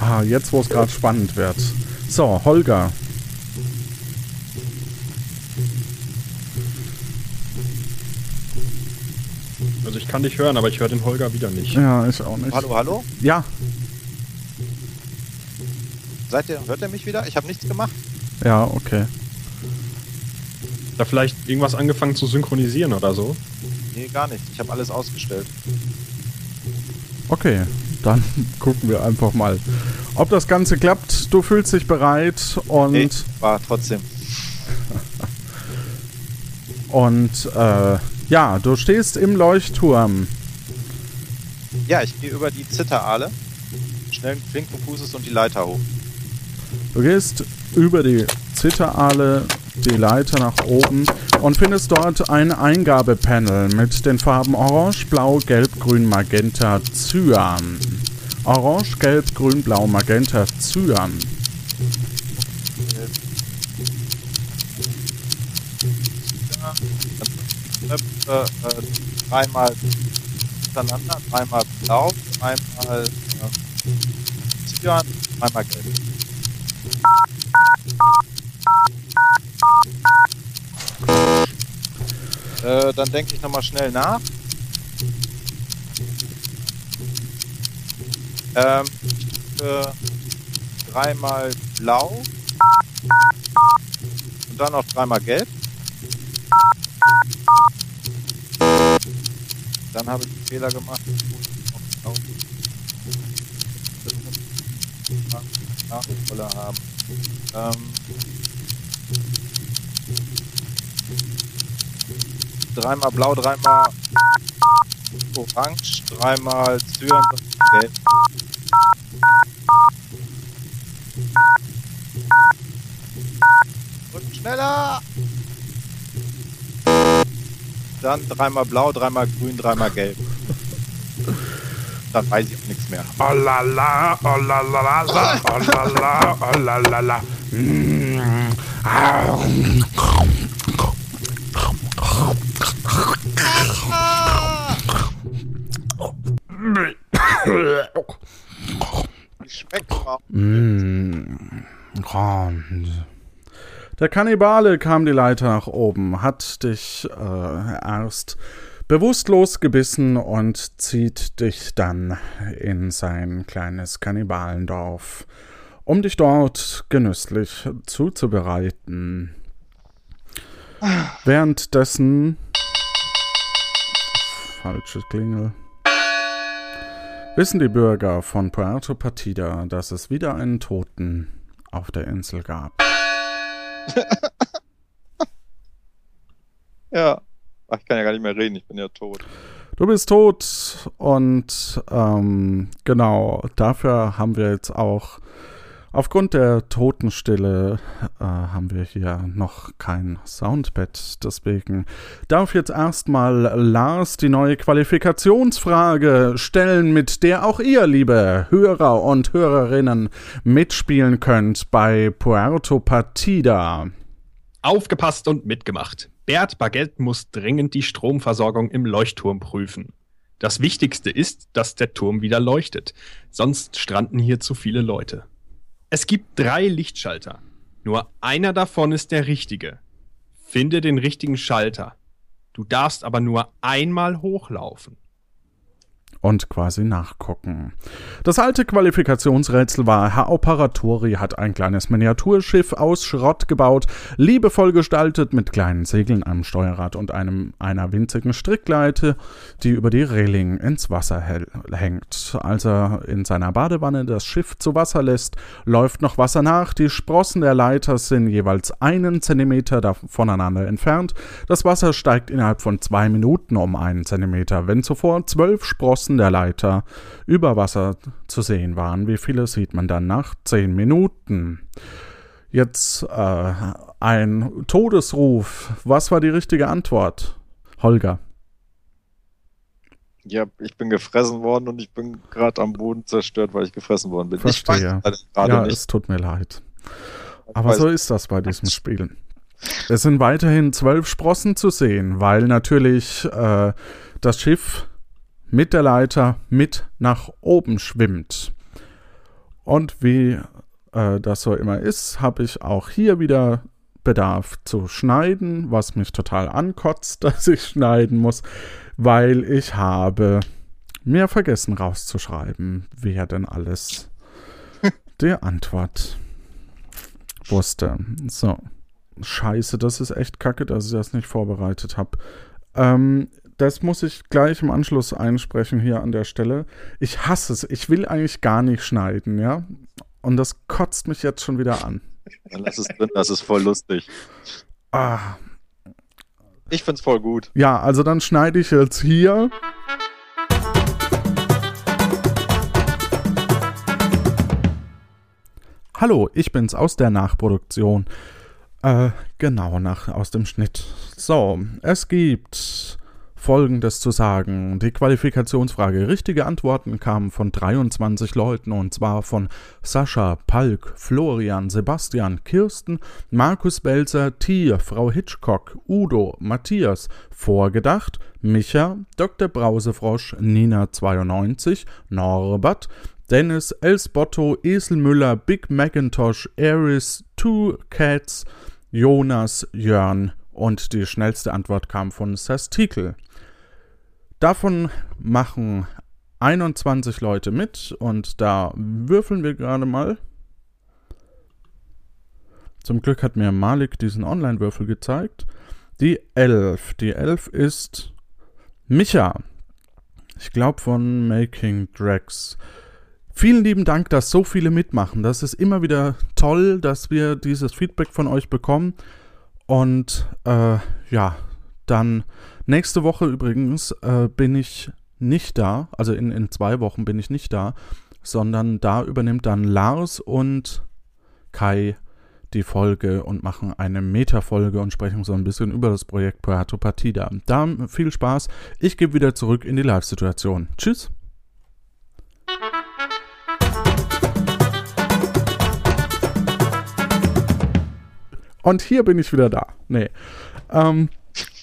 Ah, jetzt wo es gerade spannend wird. So, Holger. Also ich kann dich hören, aber ich höre den Holger wieder nicht. Ja, ich auch nicht. Hallo, hallo? Ja. Seid ihr, hört ihr mich wieder? Ich habe nichts gemacht. Ja, okay. Da vielleicht irgendwas angefangen zu synchronisieren oder so? Nee, gar nicht. Ich habe alles ausgestellt. Okay, dann gucken wir einfach mal, ob das Ganze klappt. Du fühlst dich bereit und... Nee, war trotzdem. und, äh... Ja, du stehst im Leuchtturm. Ja, ich gehe über die Zitteraale, schnellen flinken Fußes und die Leiter hoch. Du gehst über die Zitteraale, die Leiter nach oben und findest dort ein Eingabepanel mit den Farben Orange, Blau, Gelb, Grün, Magenta, Cyan. Orange, Gelb, Grün, Blau, Magenta, Cyan. Äh, äh, dreimal hintereinander, dreimal blau, einmal Cyan, äh, einmal gelb. Äh, dann denke ich nochmal schnell nach. Ähm, äh, dreimal blau und dann noch dreimal gelb. Dann habe ich einen Fehler gemacht. Nachvolle haben. Ähm, dreimal blau, dreimal orange, dreimal Cyan, gelb. Und schneller! Dann dreimal blau, dreimal grün, dreimal gelb. Dann weiß ich auch nichts mehr. Oh la la, oh la la la, oh la la, oh la la la. Ich schmecke auch. Der Kannibale kam die Leiter nach oben, hat dich äh, erst bewusstlos gebissen und zieht dich dann in sein kleines Kannibalendorf, um dich dort genüsslich zuzubereiten. Währenddessen... Falsche Klingel. Wissen die Bürger von Puerto Partida, dass es wieder einen Toten auf der Insel gab. Ja. Ach, ich kann ja gar nicht mehr reden, ich bin ja tot. Du bist tot und ähm, genau, dafür haben wir jetzt auch, aufgrund der Totenstille äh, haben wir hier noch kein Soundbett. Deswegen darf jetzt erstmal Lars die neue Qualifikationsfrage stellen, mit der auch ihr, liebe Hörer und Hörerinnen, mitspielen könnt bei Puerto Partida. Aufgepasst und mitgemacht. Bert Baguette muss dringend die Stromversorgung im Leuchtturm prüfen. Das Wichtigste ist, dass der Turm wieder leuchtet. Sonst stranden hier zu viele Leute. Es gibt drei Lichtschalter. Nur einer davon ist der richtige. Finde den richtigen Schalter. Du darfst aber nur einmal hochlaufen. Und quasi nachgucken. Das alte Qualifikationsrätsel war, Herr Operatori hat ein kleines Miniaturschiff aus Schrott gebaut, liebevoll gestaltet mit kleinen Segeln am Steuerrad und einem einer winzigen Strickleite, die über die Reling ins Wasser hängt. Als er in seiner Badewanne das Schiff zu Wasser lässt, läuft noch Wasser nach. Die Sprossen der Leiter sind jeweils einen Zentimeter voneinander entfernt. Das Wasser steigt innerhalb von zwei Minuten um einen Zentimeter, wenn zuvor zwölf Sprossen der Leiter über Wasser zu sehen waren. Wie viele sieht man dann nach zehn Minuten? Jetzt äh, ein Todesruf. Was war die richtige Antwort? Holger. Ja, ich bin gefressen worden und ich bin gerade am Boden zerstört, weil ich gefressen worden bin. Verstehe. Ich ja, nicht. Es tut mir leid. Aber so ist das bei diesem Spiel. Es sind weiterhin zwölf Sprossen zu sehen, weil natürlich äh, das Schiff mit der Leiter mit nach oben schwimmt. Und wie äh, das so immer ist, habe ich auch hier wieder Bedarf zu schneiden, was mich total ankotzt, dass ich schneiden muss, weil ich habe mir vergessen rauszuschreiben, wer denn alles die Antwort wusste. So, scheiße, das ist echt kacke, dass ich das nicht vorbereitet habe. Ähm, Das muss ich gleich im Anschluss einsprechen hier an der Stelle. Ich hasse es. Ich will eigentlich gar nicht schneiden, ja? Und das kotzt mich jetzt schon wieder an. Dann lass es drin, das ist voll lustig. Ah. Ich find's voll gut. Ja, also dann schneide ich jetzt hier. Hallo, ich bin's aus der Nachproduktion. Äh, genau, nach, aus dem Schnitt. So, es gibt Folgendes zu sagen. Die Qualifikationsfrage. Richtige Antworten kamen von dreiundzwanzig Leuten, und zwar von Sascha, Palk, Florian, Sebastian, Kirsten, Markus Belzer, Tier, Frau Hitchcock, Udo, Matthias, Vorgedacht, Micha, Doktor Brausefrosch, Nina zweiundneunzig, Norbert, Dennis, Elsbotto, Eselmüller, Big Macintosh, Aris, Two Cats, Jonas, Jörn, und die schnellste Antwort kam von Sastikel. Davon machen einundzwanzig Leute mit und da würfeln wir gerade mal. Zum Glück hat mir Malik diesen Online-Würfel gezeigt. Die elf. Die elf ist Micha. Ich glaube von Making Drags. Vielen lieben Dank, dass so viele mitmachen. Das ist immer wieder toll, dass wir dieses Feedback von euch bekommen. Und äh, ja, dann nächste Woche übrigens äh, bin ich nicht da, also in, in zwei Wochen bin ich nicht da, sondern da übernimmt dann Lars und Kai die Folge und machen eine Meta-Folge und sprechen so ein bisschen über das Projekt Puerto Partida. Da viel Spaß, ich gebe wieder zurück in die Live-Situation. Tschüss! Und hier bin ich wieder da. Nee. Ähm,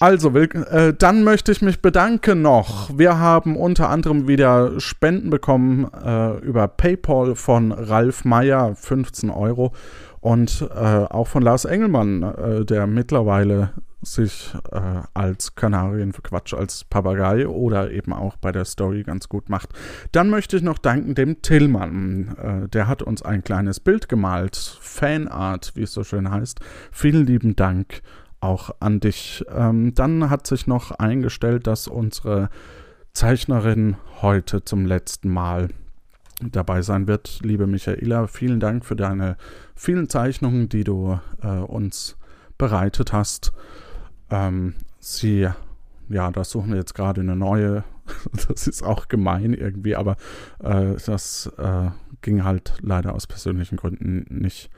also, äh, dann möchte ich mich bedanken noch. Wir haben unter anderem wieder Spenden bekommen äh, über PayPal von Ralf Meyer, fünfzehn Euro. Und äh, auch von Lars Engelmann, äh, der mittlerweile sich äh, als Kanarien für Quatsch, als Papagei oder eben auch bei der Story ganz gut macht. Dann möchte ich noch danken dem Tillmann. Äh, der hat uns ein kleines Bild gemalt. Fanart, wie es so schön heißt. Vielen lieben Dank auch an dich. Ähm, dann hat sich noch eingestellt, dass unsere Zeichnerin heute zum letzten Mal dabei sein wird. Liebe Michaela, vielen Dank für deine vielen Zeichnungen, die du äh, uns bereitet hast. Ähm, sie, ja, das suchen wir jetzt gerade eine neue. Das ist auch gemein irgendwie, aber äh, das äh, ging halt leider aus persönlichen Gründen nicht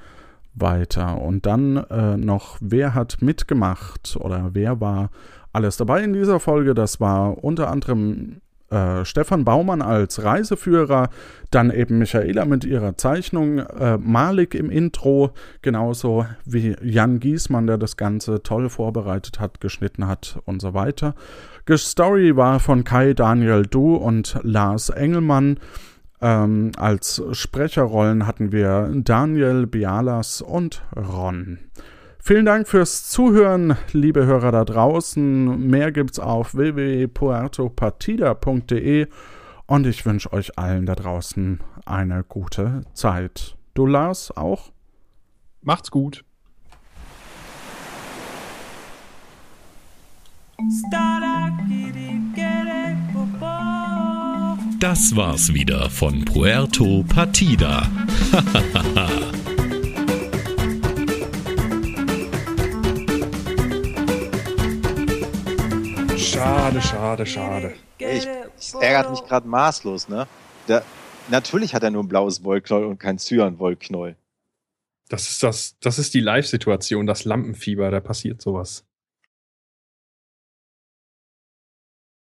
weiter. Und dann äh, noch, wer hat mitgemacht oder wer war alles dabei in dieser Folge? Das war unter anderem äh, Stefan Baumann als Reiseführer, dann eben Michaela mit ihrer Zeichnung, äh, Malik im Intro, genauso wie Jan Giesmann, der das Ganze toll vorbereitet hat, geschnitten hat und so weiter. Story war von Kai, Daniel, Du und Lars Engelmann. Ähm, als Sprecherrollen hatten wir Daniel, Bialas und Ron. Vielen Dank fürs Zuhören, liebe Hörer da draußen. Mehr gibt's auf w w w punkt puerto partida punkt d e und ich wünsche euch allen da draußen eine gute Zeit. Du, Lars, auch? Macht's gut. Das war's wieder von Puerto Partida. Schade, schade, schade. Ich, ich ärgert mich gerade maßlos, ne? Da, natürlich hat er nur ein blaues Wollknäuel und kein Cyan-Wollknäuel. Das ist das, das ist die Live-Situation, das Lampenfieber, da passiert sowas.